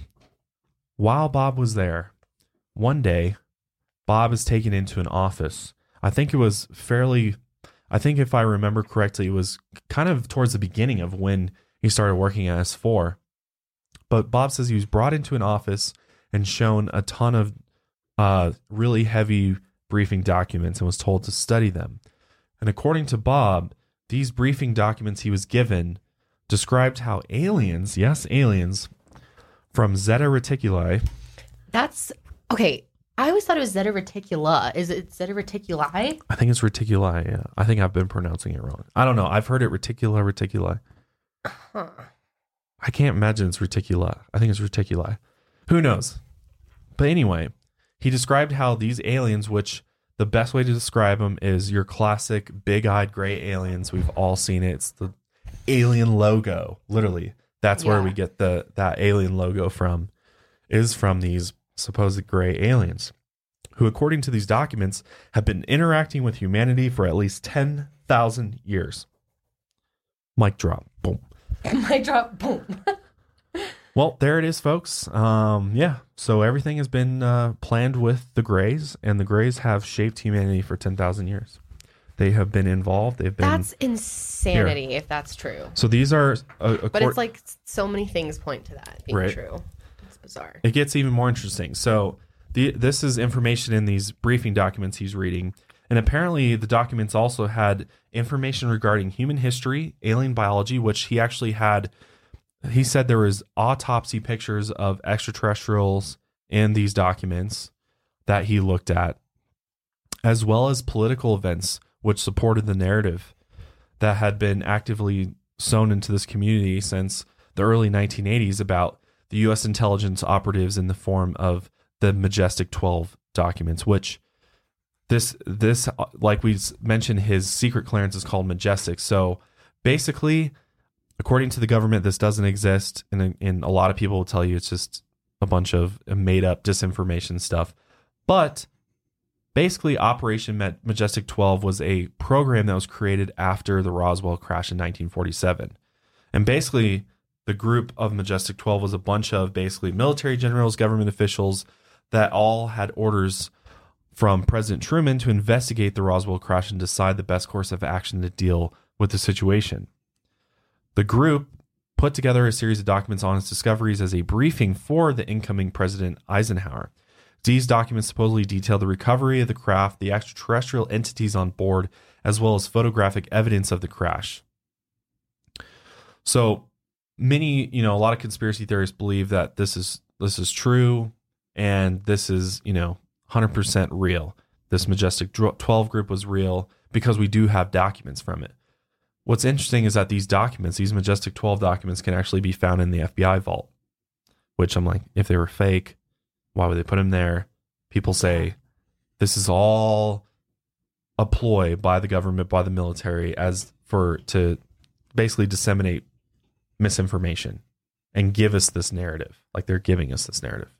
while Bob was there, one day, Bob is taken into an office. I think if I remember correctly, it was kind of towards the beginning of when he started working at S4. But Bob says he was brought into an office and shown a ton of really heavy briefing documents and was told to study them. And according to Bob, these briefing documents he was given described how aliens, yes, aliens, from Zeta Reticuli. That's, okay, I always thought it was Zeta Reticula. Is it Zeta Reticuli? I think it's Reticuli, yeah. I think I've been pronouncing it wrong. I don't know. I've heard it Reticuli. Huh. I can't imagine it's Reticula. I think it's Reticuli. Who knows? But anyway, he described how these aliens, which... the best way to describe them is your classic big-eyed gray aliens. We've all seen it. It's the alien logo. Literally, that's where we get that alien logo from, is from these supposed gray aliens who, according to these documents, have been interacting with humanity for at least 10,000 years. Mic drop. Boom. Mic drop. Boom. Well, there it is, folks. So everything has been planned with the Greys, and the Greys have shaped humanity for 10,000 years. They have been involved. They've been. That's insanity, if that's true. So these are. But it's like so many things point to that being true. It's bizarre. It gets even more interesting. So this is information in these briefing documents he's reading, and apparently the documents also had information regarding human history, alien biology, which he actually had. He said there was autopsy pictures of extraterrestrials in these documents that he looked at, as well as political events which supported the narrative that had been actively sown into this community since the early 1980s about the U.S. intelligence operatives in the form of the Majestic 12 documents, which this like we mentioned, his secret clearance is called Majestic. So basically, according to the government, this doesn't exist, and a lot of people will tell you it's just a bunch of made-up disinformation stuff. But basically, Operation Majestic 12 was a program that was created after the Roswell crash in 1947. And basically, the group of Majestic 12 was a bunch of basically military generals, government officials that all had orders from President Truman to investigate the Roswell crash and decide the best course of action to deal with the situation. The group put together a series of documents on its discoveries as a briefing for the incoming President Eisenhower. These documents supposedly detail the recovery of the craft, the extraterrestrial entities on board, as well as photographic evidence of the crash. So many, a lot of conspiracy theorists believe that this is true and this is, 100% real. This Majestic 12 group was real because we do have documents from it. What's interesting is that these documents, these Majestic 12 documents, can actually be found in the FBI vault, which I'm like, if they were fake, why would they put them there? People say this is all a ploy by the government, by the military, to basically disseminate misinformation and give us this narrative. Like, they're giving us this narrative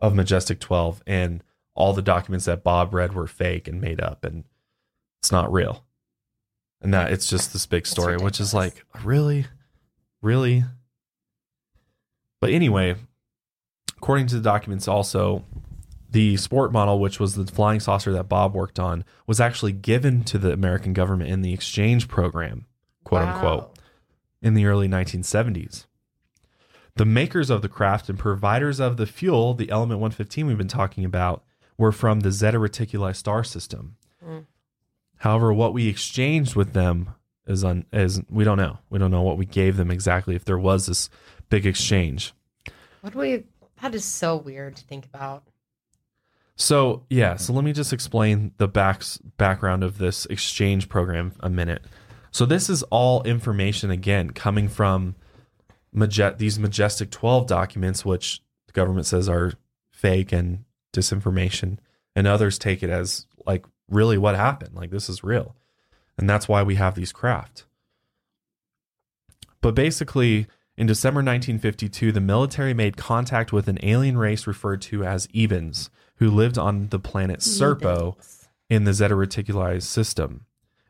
of Majestic 12, and all the documents that Bob read were fake and made up, and it's not real. And that it's just this big story, which is like, really? Really? But anyway, according to the documents also, the sport model, which was the flying saucer that Bob worked on, was actually given to the American government in the exchange program, quote unquote, in the early 1970s. The makers of the craft and providers of the fuel, the Element 115 we've been talking about, were from the Zeta Reticuli star system. Mm. However, what we exchanged with them is we don't know. We don't know what we gave them exactly, if there was this big exchange. That is so weird to think about. So, yeah. So let me just explain the background of this exchange program a minute. So this is all information, again, coming from these Majestic 12 documents, which the government says are fake and disinformation, and others take it as like, really what happened? Like, this is real. And that's why we have these craft. But basically, in December 1952, the military made contact with an alien race referred to as Ebens, who lived on the planet Serpo in the Zeta Reticuli system.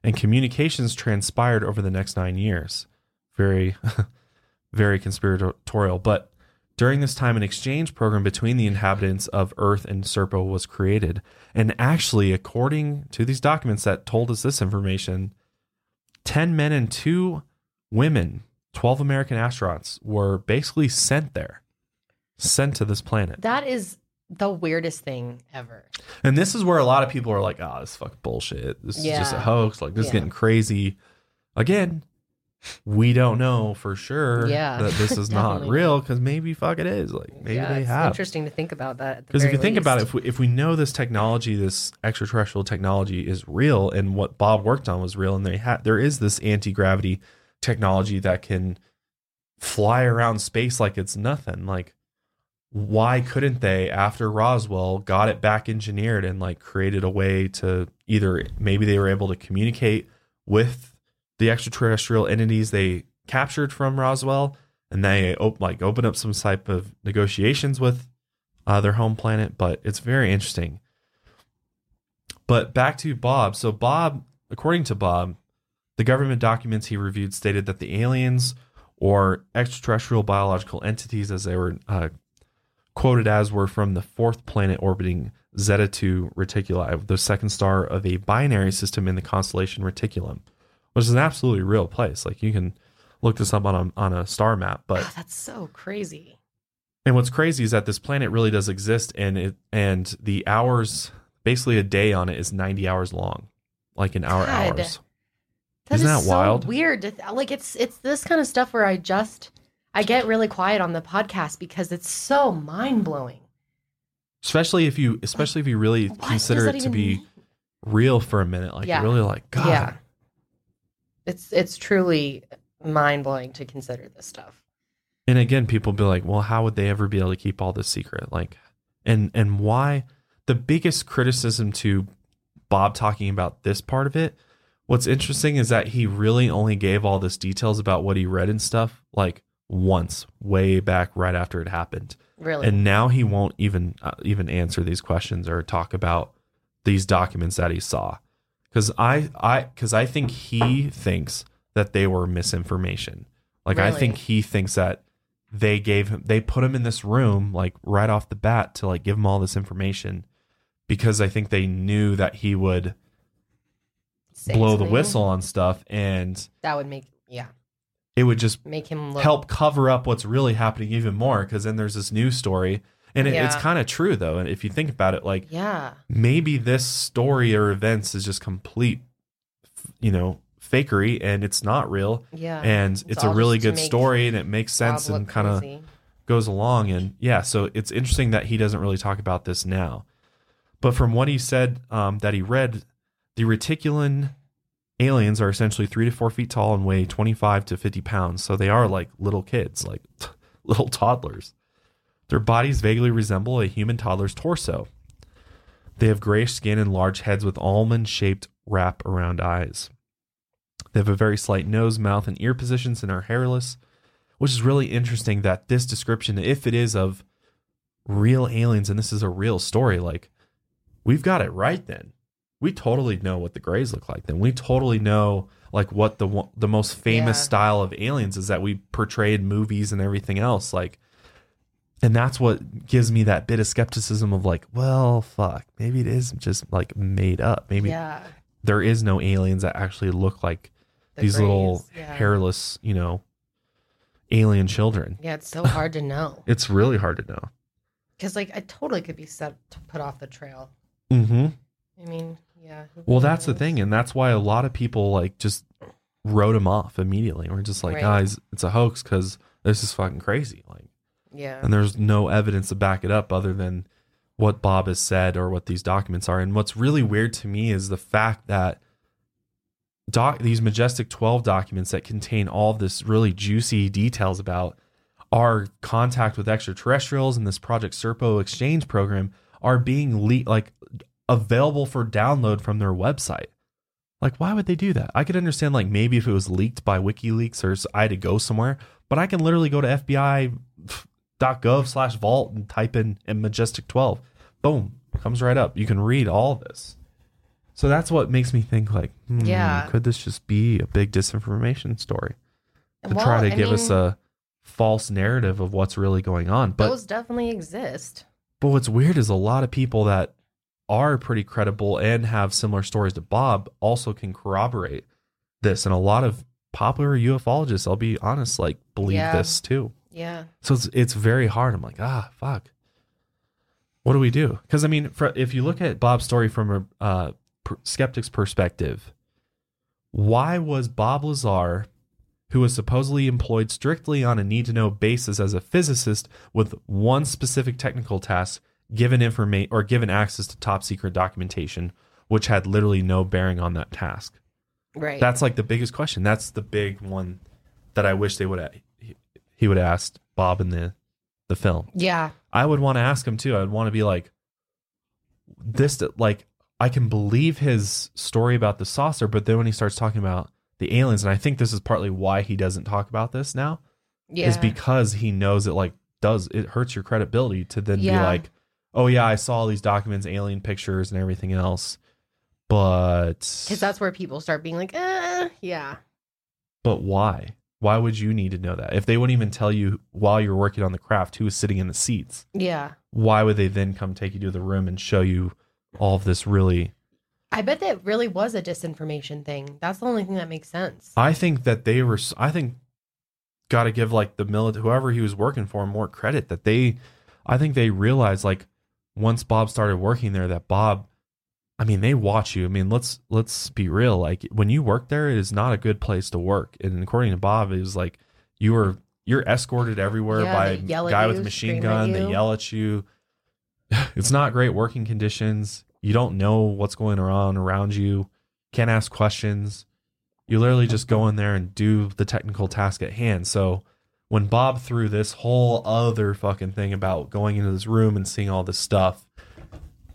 And communications transpired over the next 9 years. Very... very conspiratorial, but during this time, an exchange program between the inhabitants of Earth and Serpo was created. And actually, according to these documents that told us this information, 10 men and 2 women, 12 American astronauts, were basically sent to this planet. That is the weirdest thing ever. And this is where a lot of people are like, oh, this is fucking bullshit. This is just a hoax. Like, this is getting crazy. Again, we don't know for sure that this is not real, because maybe it is. Like, maybe they have. It's interesting to think about that. Because if you think about it, if we know this technology, this extraterrestrial technology is real, and what Bob worked on was real, and there is this anti-gravity technology that can fly around space like it's nothing. Like, why couldn't they, after Roswell, got it back engineered and like created a way to either maybe they were able to communicate with the extraterrestrial entities they captured from Roswell, and they open up some type of negotiations with their home planet. But it's very interesting. But back to Bob. So Bob, according to Bob, the government documents he reviewed stated that the aliens, or extraterrestrial biological entities as they were quoted as, were from the 4th planet orbiting Zeta 2 Reticuli, the 2nd star of a binary system in the constellation Reticulum, which is an absolutely real place. Like, you can look this up on a star map. But that's so crazy. And what's crazy is that this planet really does exist, and the hours, basically a day on it is 90 hours long, like an hour hours. Isn't that wild? So weird. Like, it's this kind of stuff where I get really quiet on the podcast because it's so mind blowing. Especially if you really consider it to be real for a minute, like you're really like, God. Yeah. It's truly mind-blowing to consider this stuff. And again, people be like, well, how would they ever be able to keep all this secret? Like, and why? The biggest criticism to Bob talking about this part of it, what's interesting is that he really only gave all this details about what he read and stuff like once, way back right after it happened. Really? And now he won't even answer these questions or talk about these documents that he saw. Because I think he thinks that they were misinformation, Like, really? I think he thinks that they gave him, they put him in this room, like right off the bat, to like give him all this information, because I think they knew that he would blow the whistle on stuff, and that would make, yeah, it would just make him look, help cover up what's really happening even more. Because then there's this news story, and it's kind of true though. And if you think about it, like, maybe this story or events is just complete, you know, fakery, and it's not real, and it's a really good story, and it makes sense and kind of goes along, and so it's interesting that he doesn't really talk about this now. But from what he said, that he read, the reticulan aliens are essentially 3 to 4 feet tall and weigh 25 to 50 pounds, so they are like little kids, like little toddlers. Their bodies vaguely resemble a human toddler's torso. They have grayish skin and large heads with almond-shaped wrap around eyes. They have a very slight nose, mouth, and ear positions and are hairless, which is really interesting that this description, if it is of real aliens and this is a real story, like, we've got it right then. We totally know what the Greys look like then. We totally know, like, what the most famous style of aliens is that we portray in movies and everything else. Like, and that's what gives me that bit of skepticism of like, well, fuck, maybe it is just like made up. Maybe there is no aliens that actually look like these little hairless, you know, alien children. Yeah, it's so hard to know. It's really hard to know. Because, like, I totally could be set to put off the trail. Mm-hmm. I mean, well, that's the thing, and that's why a lot of people, like, just wrote him off immediately. We're just like, guys, it's a hoax because this is fucking crazy. Like, and there's no evidence to back it up other than what Bob has said or what these documents are. And what's really weird to me is the fact that these Majestic 12 documents that contain all this really juicy details about our contact with extraterrestrials and this Project Serpo exchange program are being available for download from their website. Like, why would they do that? I could understand, like, maybe if it was leaked by WikiLeaks or I had to go somewhere, but I can literally go to FBI.gov/vault and type in Majestic 12. Boom, comes right up. You can read all this. So that's what makes me think, like, could this just be a big disinformation story to try to give us a false narrative of what's really going on? But those definitely exist. But what's weird is a lot of people that are pretty credible and have similar stories to Bob also can corroborate this. And a lot of popular ufologists, I'll be honest, like, believe this too. Yeah. So it's very hard. I'm like, fuck. What do we do? Because, I mean, if you look at Bob's story from a skeptic's perspective, why was Bob Lazar, who was supposedly employed strictly on a need-to-know basis as a physicist with one specific technical task, given information or given access to top-secret documentation, which had literally no bearing on that task? Right. That's, like, the biggest question. That's the big one that I wish they would have. He would have asked Bob in the film. Yeah. I would want to ask him too. I would want to be like, this, like, I can believe his story about the saucer, but then when he starts talking about the aliens, and I think this is partly why he doesn't talk about this now, is because he knows it, like, it hurts your credibility to then be like, oh yeah, I saw all these documents, alien pictures and everything else. But because that's where people start being like, but why? Why would you need to know that? If they wouldn't even tell you while you're working on the craft who is sitting in the seats, why would they then come take you to the room and show you all of this? Really, I bet that really was a disinformation thing. That's the only thing that makes sense. I think that they were, got to give, like, the military, whoever he was working for, more credit that I think they realized, like, once Bob started working there, that Bob, I mean, they watch you. I mean, let's be real. Like, when you work there, it is not a good place to work. And according to Bob, it was like you're escorted everywhere by a guy with a machine gun. They yell at you. It's not great working conditions. You don't know what's going on around you. Can't ask questions. You literally just go in there and do the technical task at hand. So when Bob threw this whole other fucking thing about going into this room and seeing all this stuff,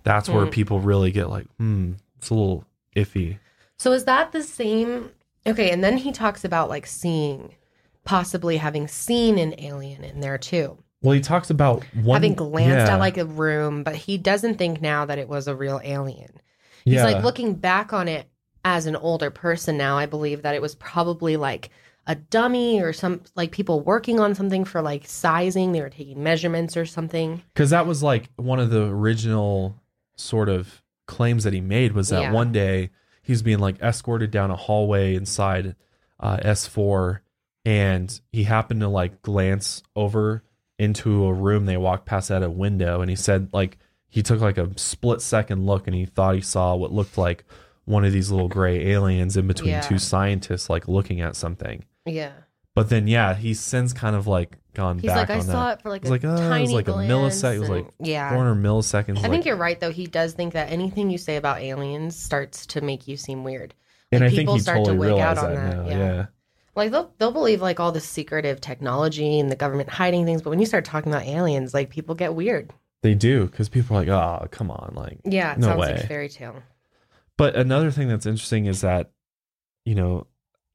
that's where people really get like, it's a little iffy. So is that the same? Okay, and then he talks about, like, possibly having seen an alien in there too. Well, he talks about having glanced at, like, a room, but he doesn't think now that it was a real alien. He's like, looking back on it as an older person now, I believe that it was probably like a dummy or some, like, people working on something for, like, sizing. They were taking measurements or something. Because that was, like, one of the original sort of claims that he made was that one day he was being, like, escorted down a hallway inside S4, and he happened to, like, glance over into a room. They walked past at a window, and he said, like, he took, like, a split-second look, and he thought he saw what looked like one of these little gray aliens in between two scientists, like, looking at something. Yeah. But then, he since kind of, like, gone He's back like, on that. He's like, I saw it for, like, a tiny It was, like, a millisecond. It was, like, 400 milliseconds. I think you're right, though. He does think that anything you say about aliens starts to make you seem weird. Like, and I think he totally realized that now. Yeah. Like, they'll believe, like, all the secretive technology and the government hiding things. But when you start talking about aliens, like, people get weird. They do, because people are like, oh, come on. Like, yeah, it sounds like a fairy tale. But another thing that's interesting is that, you know,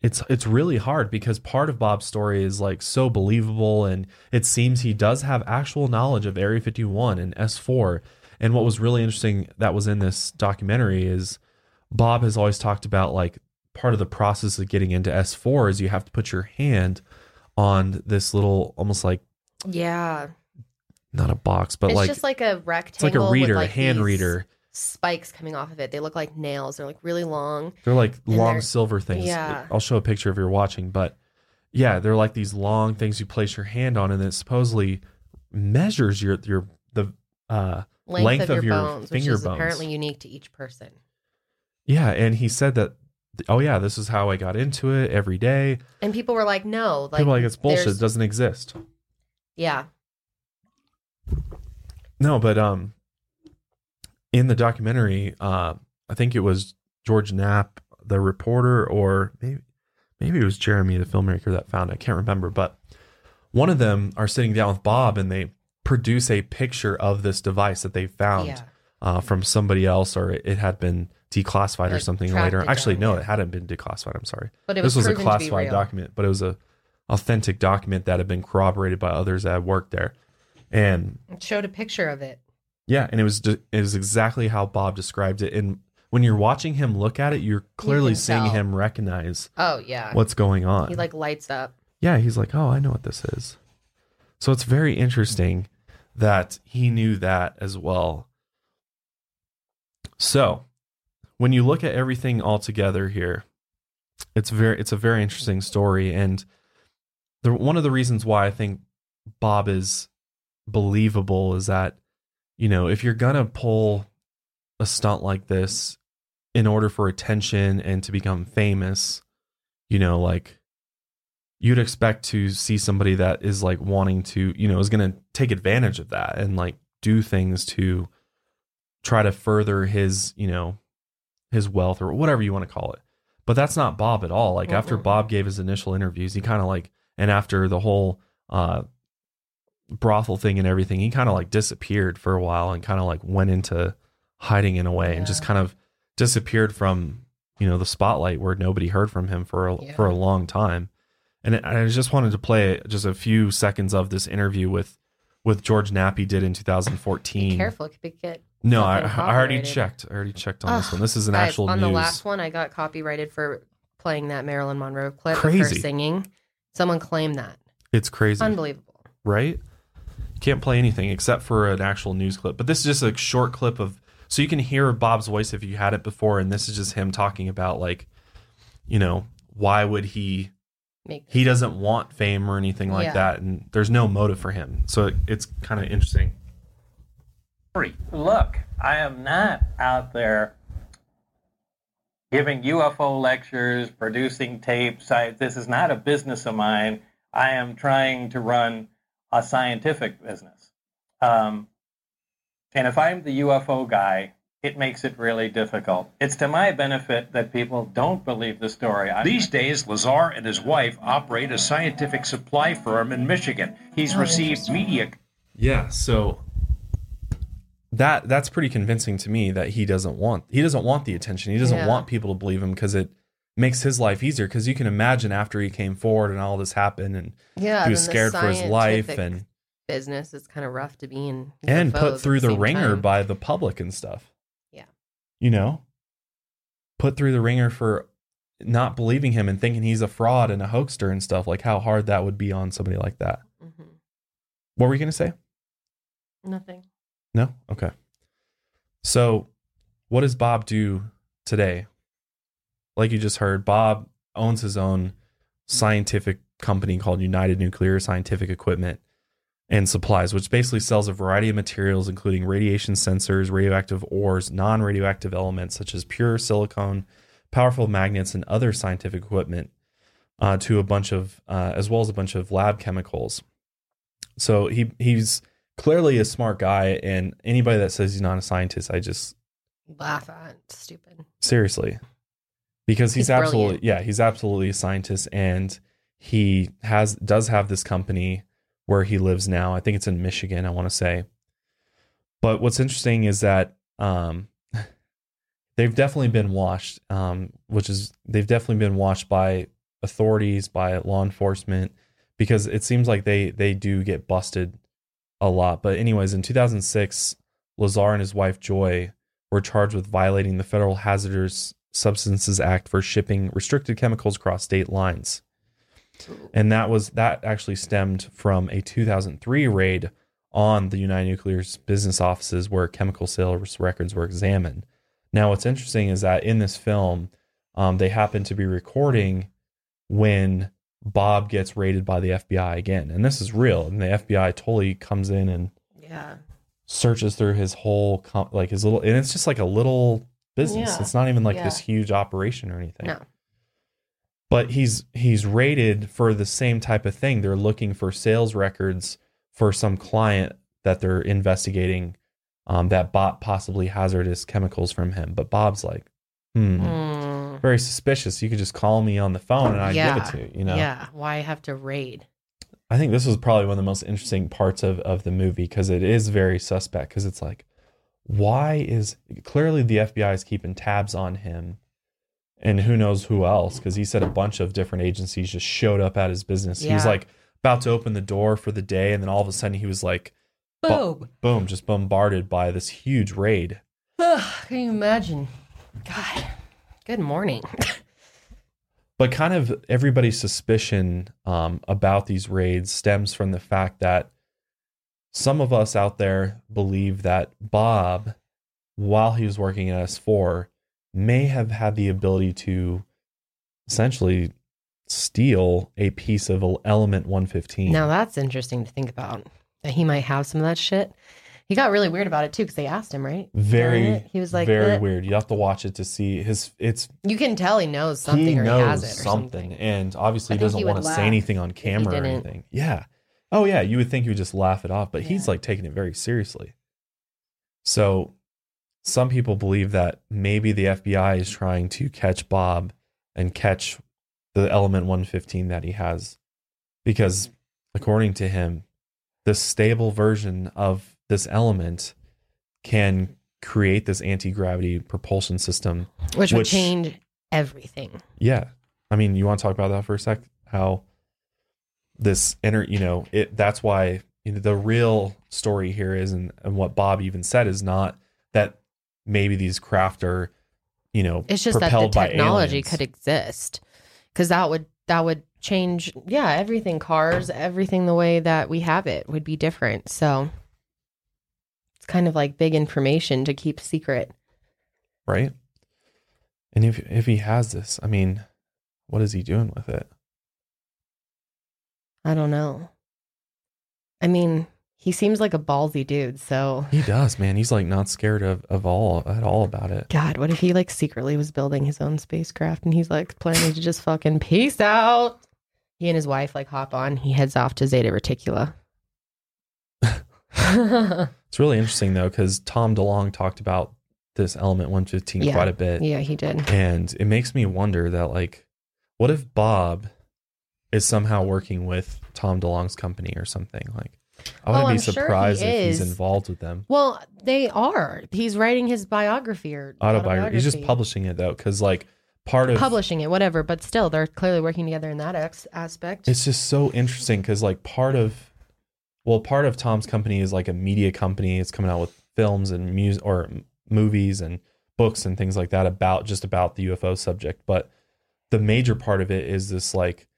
it's really hard because part of Bob's story is, like, so believable, and it seems he does have actual knowledge of Area 51 and S4. And what was really interesting that was in this documentary is Bob has always talked about, like, part of the process of getting into S4 is you have to put your hand on this little, almost like, not a box, but it's like, it's just like a rectangle. It's like a reader, like a hand reader. Spikes coming off of it. They look like nails. They're like really long. They're like long silver things. Yeah. I'll show a picture if you're watching, but yeah, they're like these long things you place your hand on, and it supposedly measures the length of your bones, finger which is bones. Apparently unique to each person. Yeah, and he said that. Oh yeah, this is how I got into it every day. And people were like, no, like, people were like, it's bullshit. It doesn't exist. Yeah. No, but in the documentary, I think it was George Knapp, the reporter, or maybe it was Jeremy, the filmmaker, that found it. I can't remember, but one of them are sitting down with Bob, and they produce a picture of this device that they found from somebody else, or it had been declassified, like, or something later. Actually, no, it hadn't been declassified. I'm sorry, but it was a classified document, but it was a authentic document that had been corroborated by others that had worked there. And it showed a picture of it. Yeah, and it was exactly how Bob described it. And when you're watching him look at it, you're clearly seeing him recognize. Oh yeah, what's going on? He, like, lights up. Yeah, he's like, oh, I know what this is. So it's very interesting that he knew that as well. So when you look at everything all together here, it's a very interesting story, and one of the reasons why I think Bob is believable is that, you know, if you're gonna pull a stunt like this in order for attention and to become famous, you know, like, you'd expect to see somebody that is, like, wanting to, you know, is gonna take advantage of that and, like, do things to try to further his, you know, his wealth or whatever you want to call it. But that's not Bob at all. Like, after Bob gave his initial interviews, he kind of, like, and after the whole brothel thing and everything, he kind of, like, disappeared for a while and kind of, like, went into hiding in a way and just kind of disappeared from, you know, the spotlight where nobody heard from him for a long time. And I just wanted to play just a few seconds of this interview with George Knapp he did in 2014. Be careful, it could get no. I already checked. I already checked on this one. This is an actual news. On the last one, I got copyrighted for playing that Marilyn Monroe clip of her singing. Someone claimed that. It's crazy, unbelievable, right? Can't play anything except for an actual news clip, but this is just a short clip of, so you can hear Bob's voice if you had it before, and this is just him talking about, like, you know, why would he doesn't want fame or anything like that, and there's no motive for him, so it's kind of interesting. Look, I am not out there giving UFO lectures, producing tapes. This is not a business of mine. I am trying to run a scientific business. And if I'm the UFO guy, it makes it really difficult. It's to my benefit that people don't believe the story. These days, Lazar and his wife operate a scientific supply firm in Michigan. He's received media. Yeah, so that's pretty convincing to me that he doesn't want the attention. He doesn't want people to believe him because it makes his life easier, because you can imagine after he came forward and all this happened, and he was scared for his life, and business is kind of rough to be in and put through the ringer by the public and stuff. Yeah, you know, put through the ringer for not believing him and thinking he's a fraud and a hoaxer and stuff, like how hard that would be on somebody like that. Mm-hmm. What were you going to say? Nothing. No? Okay. So what does Bob do today? Like you just heard, Bob owns his own scientific company called United Nuclear Scientific Equipment and Supplies, which basically sells a variety of materials, including radiation sensors, radioactive ores, non-radioactive elements such as pure silicon, powerful magnets, and other scientific equipment, to a bunch of, as well as a bunch of lab chemicals. So he's clearly a smart guy, and anybody that says he's not a scientist, I just laugh at. Stupid. Seriously, because he's absolutely, he's absolutely a scientist, and he does have this company where he lives now. I think it's in Michigan, I want to say. But what's interesting is that, they've definitely been watched, they've definitely been watched by authorities, by law enforcement, because it seems like they do get busted a lot. But anyways, in 2006, Lazar and his wife, Joy, were charged with violating the Federal Hazardous Substances Act for shipping restricted chemicals across state lines. And that actually stemmed from a 2003 raid on the United Nuclear's business offices where chemical sales records were examined. Now, what's interesting is that in this film, they happen to be recording when Bob gets raided by the FBI again. And this is real. And the FBI totally comes in and searches through his whole, and it's just like a little business. Yeah. It's not even like this huge operation or anything. No. But he's raided for the same type of thing. They're looking for sales records for some client that they're investigating, that bought possibly hazardous chemicals from him. But Bob's like, very suspicious. You could just call me on the phone and I'd give it to you, you know? Yeah. Why have to raid? I think this was probably one of the most interesting parts of the movie, because it is very suspect, because it's like, why is clearly the FBI is keeping tabs on him and who knows who else, because he said a bunch of different agencies just showed up at his business. Yeah. He was like about to open the door for the day, and then all of a sudden he was like, boom, just bombarded by this huge raid. Ugh, can you imagine? God, good morning. But kind of everybody's suspicion about these raids stems from the fact that some of us out there believe that Bob, while he was working at S4, may have had the ability to essentially steal a piece of Element 115. Now that's interesting to think about. That he might have some of that shit. He got really weird about it too, because they asked him, right? He was like, very weird. You have to watch it to see you can tell he knows something, he knows, or he has it or something. And obviously he doesn't want to say anything on camera or anything. Yeah. Oh yeah. You would think he would just laugh it off, but he's like taking it very seriously. So some people believe that maybe the FBI is trying to catch Bob and catch the Element 115 that he has, because according to him, the stable version of this element can create this anti-gravity propulsion system, which would change everything. Yeah. I mean, you want to talk about that for a sec? How this that's why the real story here is, and what Bob even said is not that maybe these craft are, it's just that the technology could exist, because that would change everything, cars, everything, the way that we have it would be different. So it's kind of like big information to keep secret, right? And if he has this, I mean, what is he doing with it? I don't know. I mean, he seems like a ballsy dude, so he does, man. He's like not scared at all about it. God, what if he like secretly was building his own spacecraft and he's like planning to just fucking peace out? He and his wife like hop on. He heads off to Zeta Reticuli. It's really interesting though, because Tom DeLonge talked about this Element 115 quite a bit. Yeah, he did. And it makes me wonder that like, what if Bob is somehow working with Tom DeLonge's company or something? Like, I wouldn't be surprised if he's involved with them. Well, they are. He's writing his biography or autobiography. He's just publishing it though, because like part of publishing it, whatever. But still, they're clearly working together in that aspect. It's just so interesting because like part of Tom's company is like a media company. It's coming out with films and music or movies and books and things like that about the UFO subject. But the major part of it is this like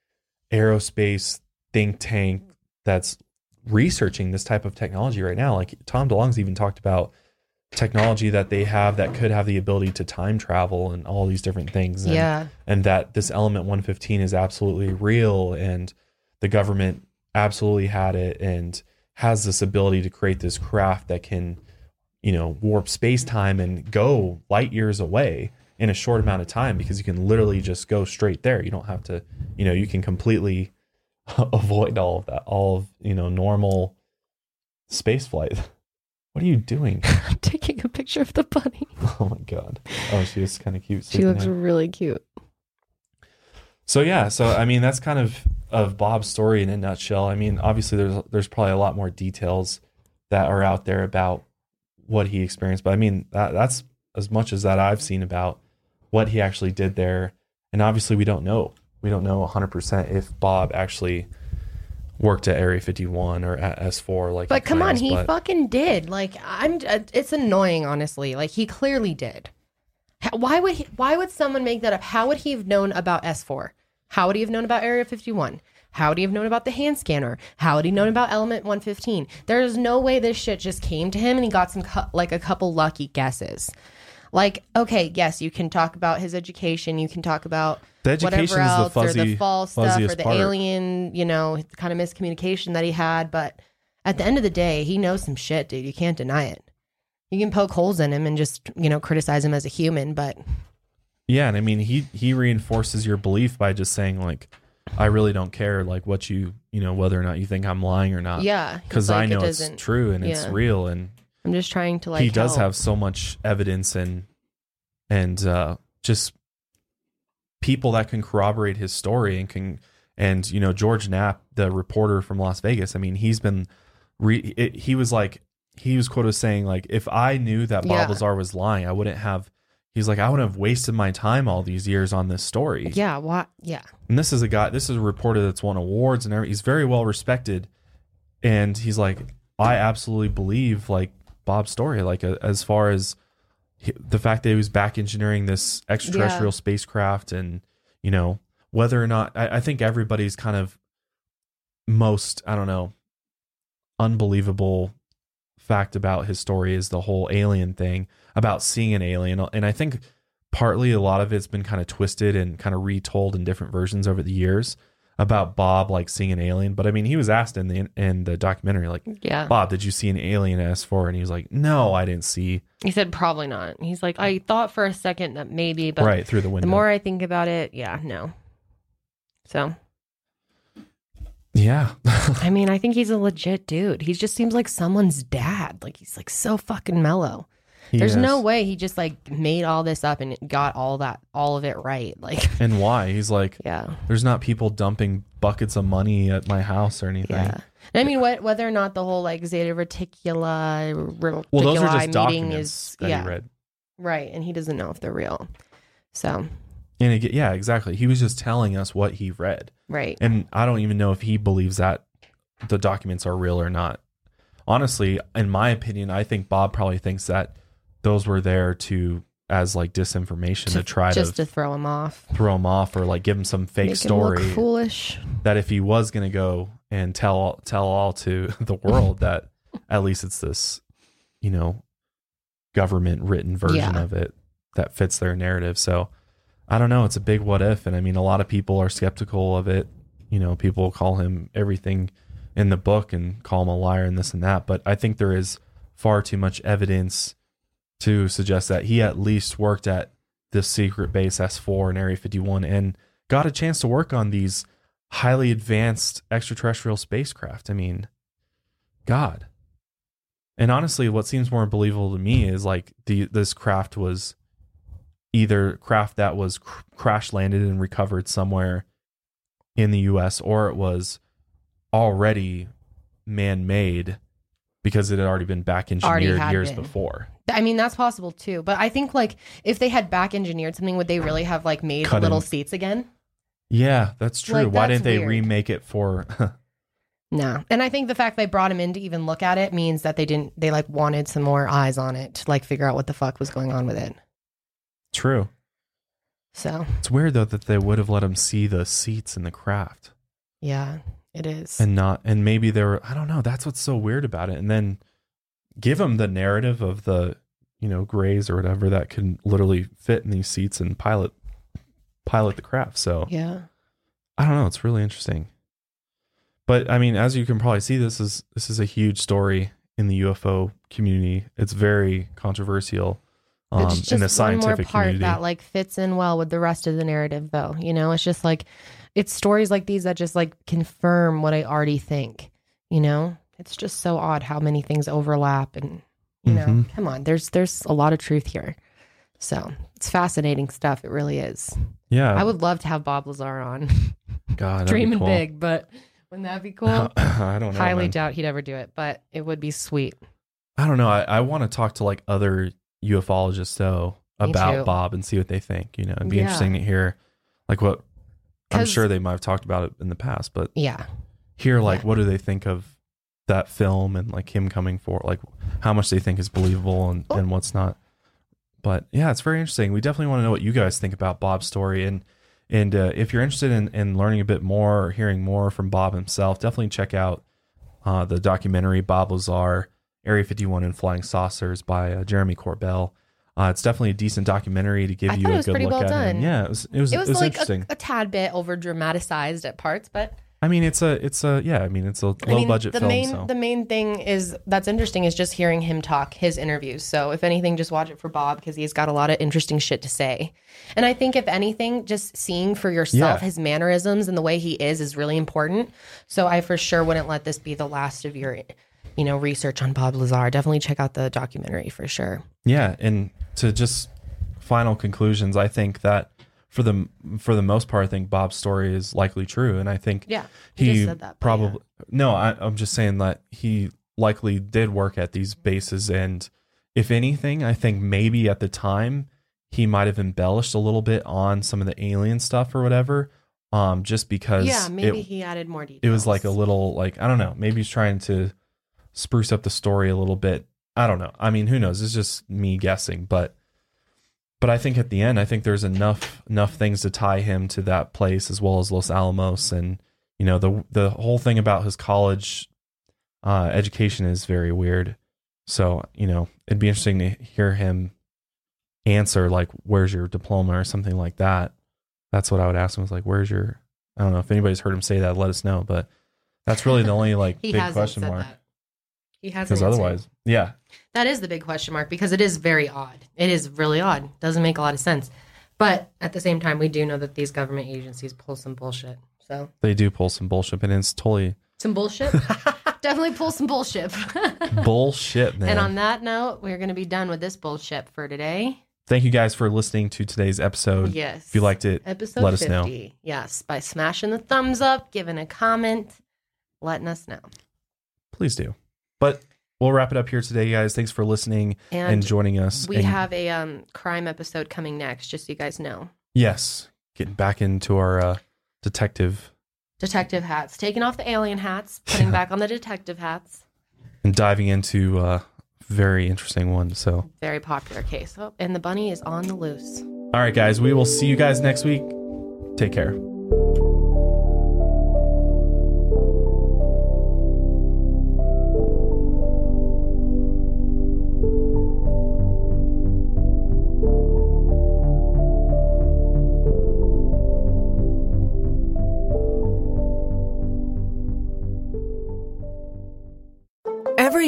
aerospace think tank that's researching this type of technology right now. Like Tom DeLonge's even talked about technology that they have that could have the ability to time travel and all these different things. And, yeah. And that this element 115 is absolutely real, and the government absolutely had it and has this ability to create this craft that can, you know, warp space time and go light years away in a short amount of time, because you can literally just go straight there. You don't have to, you know, you can completely avoid all of that, all of, you know, normal space flight. What are you doing? I'm taking a picture of the bunny. Oh my God. Oh, she is kind of cute. She looks really cute. So yeah, so I mean, that's kind of Bob's story in a nutshell. I mean, obviously there's probably a lot more details that are out there about what he experienced, but I mean, that's as much as that I've seen about what he actually did there. And obviously we don't know. We don't know 100% if Bob actually worked at Area 51 or at S4. Like, but come on, he fucking did. Like, it's annoying, honestly. Like, he clearly did. Why would someone make that up? How would he have known about S4? How would he have known about Area 51? How would he have known about the hand scanner? How would he known about Element 115? There's no way this shit just came to him and he got some, like, a couple lucky guesses. Like, okay, yes, you can talk about his education. You can talk about whatever else, or the false stuff, or the alien, you know, kind of miscommunication that he had. But at the end of the day, he knows some shit, dude. You can't deny it. You can poke holes in him and just, you know, criticize him as a human, but... Yeah, and I mean, he reinforces your belief by just saying, like, I really don't care, like, what you know, whether or not you think I'm lying or not. Yeah. Because like, I know it's true and it's real, and... I'm just trying to like. He does have so much evidence and just people that can corroborate his story and you know, George Knapp, the reporter from Las Vegas. I mean, he was quoted as saying like, if I knew that Bob Lazar was lying, I wouldn't have wasted my time all these years on this story. Yeah. What? Yeah. And this is a reporter that's won awards and everything. He's very well respected. And he's like, I absolutely believe like, Bob's story, like as far as the fact that he was back engineering this extraterrestrial spacecraft, and you know, whether or not I think everybody's kind of most, I don't know, unbelievable fact about his story is the whole alien thing, about seeing an alien. And I think partly a lot of it's been kind of twisted and kind of retold in different versions over the years about Bob like seeing an alien. But I mean, he was asked in the documentary, like, Bob, did you see an alien at S4? And he was like, no, I didn't see. He said, probably not. He's like, I thought for a second that maybe, but right, through the window. The more I think about it, yeah, no. So. Yeah. I mean, I think he's a legit dude. He just seems like someone's dad. Like, he's like so fucking mellow. There's no way he just like made all this up and got all of it right. Like, and why? He's like, there's not people dumping buckets of money at my house or anything. Yeah. And I mean, whether or not the whole like Zeta Reticuli those are just documents that he read. Right. And he doesn't know if they're real. So. And exactly. He was just telling us what he read. Right. And I don't even know if he believes that the documents are real or not. Honestly, in my opinion, I think Bob probably thinks that those were there as like disinformation to try to throw him off. Throw him off, or like give him some fake story. Make him look foolish. That if he was going to go and tell all to the world that at least it's this, you know, government written version of it that fits their narrative. So I don't know. It's a big what if. And I mean, a lot of people are skeptical of it. You know, people call him everything in the book and call him a liar and this and that. But I think there is far too much evidence to suggest that he at least worked at this secret base S4 and Area 51 and got a chance to work on these highly advanced extraterrestrial spacecraft. I mean, God. And honestly, what seems more believable to me is like this craft was either craft that was crash landed and recovered somewhere in the US, or it was already man-made because it had already been back engineered years before. I mean, that's possible too. But I think like if they had back engineered something, would they really have like made little seats again? Yeah, that's true. Like, why didn't they remake it for? No. And I think the fact they brought him in to even look at it means that they like wanted some more eyes on it to like figure out what the fuck was going on with it. True. So it's weird though that they would have let him see the seats in the craft. Yeah, it is. And maybe they were, I don't know. That's what's so weird about it. And then give him the narrative of the, you know, grays or whatever that can literally fit in these seats and pilot the craft. So yeah, I don't know. It's really interesting. But I mean, as you can probably see, this is a huge story in the UFO community. It's very controversial. It's just in the scientific one more part community. That like fits in well with the rest of the narrative, though. You know, it's just like it's stories like these that just like confirm what I already think. You know, it's just so odd how many things overlap, and you know, come on, there's a lot of truth here. So it's fascinating stuff. It really is. Yeah, I would love to have Bob Lazar on. God, dreaming cool. big, but wouldn't that be cool? I don't know. Highly doubt he'd ever do it, but it would be sweet. I don't know. I want to talk to like other ufologists though about Bob and see what they think, you know. It'd be interesting to hear like what I'm sure they might have talked about it in the past, but hear like what do they think of that film and like him coming for like how much they think is believable and what's not. But yeah, it's very interesting. We definitely want to know what you guys think about Bob's story, and if you're interested in learning a bit more or hearing more from Bob himself, definitely check out the documentary Bob Lazar, Area 51 and Flying Saucers by Jeremy Corbell. It's definitely a decent documentary to give you a good look well at done. It. Yeah, it was like interesting. A tad bit over dramatized at parts, but I mean, it's a low budget film. The main thing is that's interesting is just hearing him talk, his interviews. So if anything, just watch it for Bob because he's got a lot of interesting shit to say. And I think if anything, just seeing for yourself his mannerisms and the way he is really important. So I for sure wouldn't let this be the last of your, you know, research on Bob Lazar. Definitely check out the documentary for sure. Yeah. And to just final conclusions, I think that for the most part, I think Bob's story is likely true. And I think he said that, probably, I'm just saying that he likely did work at these bases. And if anything, I think maybe at the time he might've embellished a little bit on some of the alien stuff or whatever. Just because maybe he added more details. It was like a little, like, I don't know, maybe he's trying to spruce up the story a little bit. I don't know. I mean, who knows? It's just me guessing, but I think at the end, I think there's enough things to tie him to that place as well as Los Alamos. And, you know, the whole thing about his college education is very weird. So, you know, it'd be interesting to hear him answer like, where's your diploma or something like that. That's what I would ask him, was like, where's your, I don't know if anybody's heard him say that, let us know, but that's really the only like big question mark. That. He has because otherwise, that is the big question mark because it is very odd. It is really odd. Doesn't make a lot of sense. But at the same time, we do know that these government agencies pull some bullshit. So they do pull some bullshit, and it's totally some bullshit. Definitely pull some bullshit. Bullshit, man. And on that note, we're going to be done with this bullshit for today. Thank you guys for listening to today's episode. Yes, if you liked it, episode let 50. Us know. Yes, by smashing the thumbs up, giving a comment, letting us know. Please do. But we'll wrap it up here today, guys. Thanks for listening and joining us. We have a crime episode coming next, just so you guys know. Yes. Getting back into our detective hats. Taking off the alien hats, putting back on the detective hats. And diving into a very interesting one. So very popular case. Oh, and the bunny is on the loose. All right, guys. We will see you guys next week. Take care. Every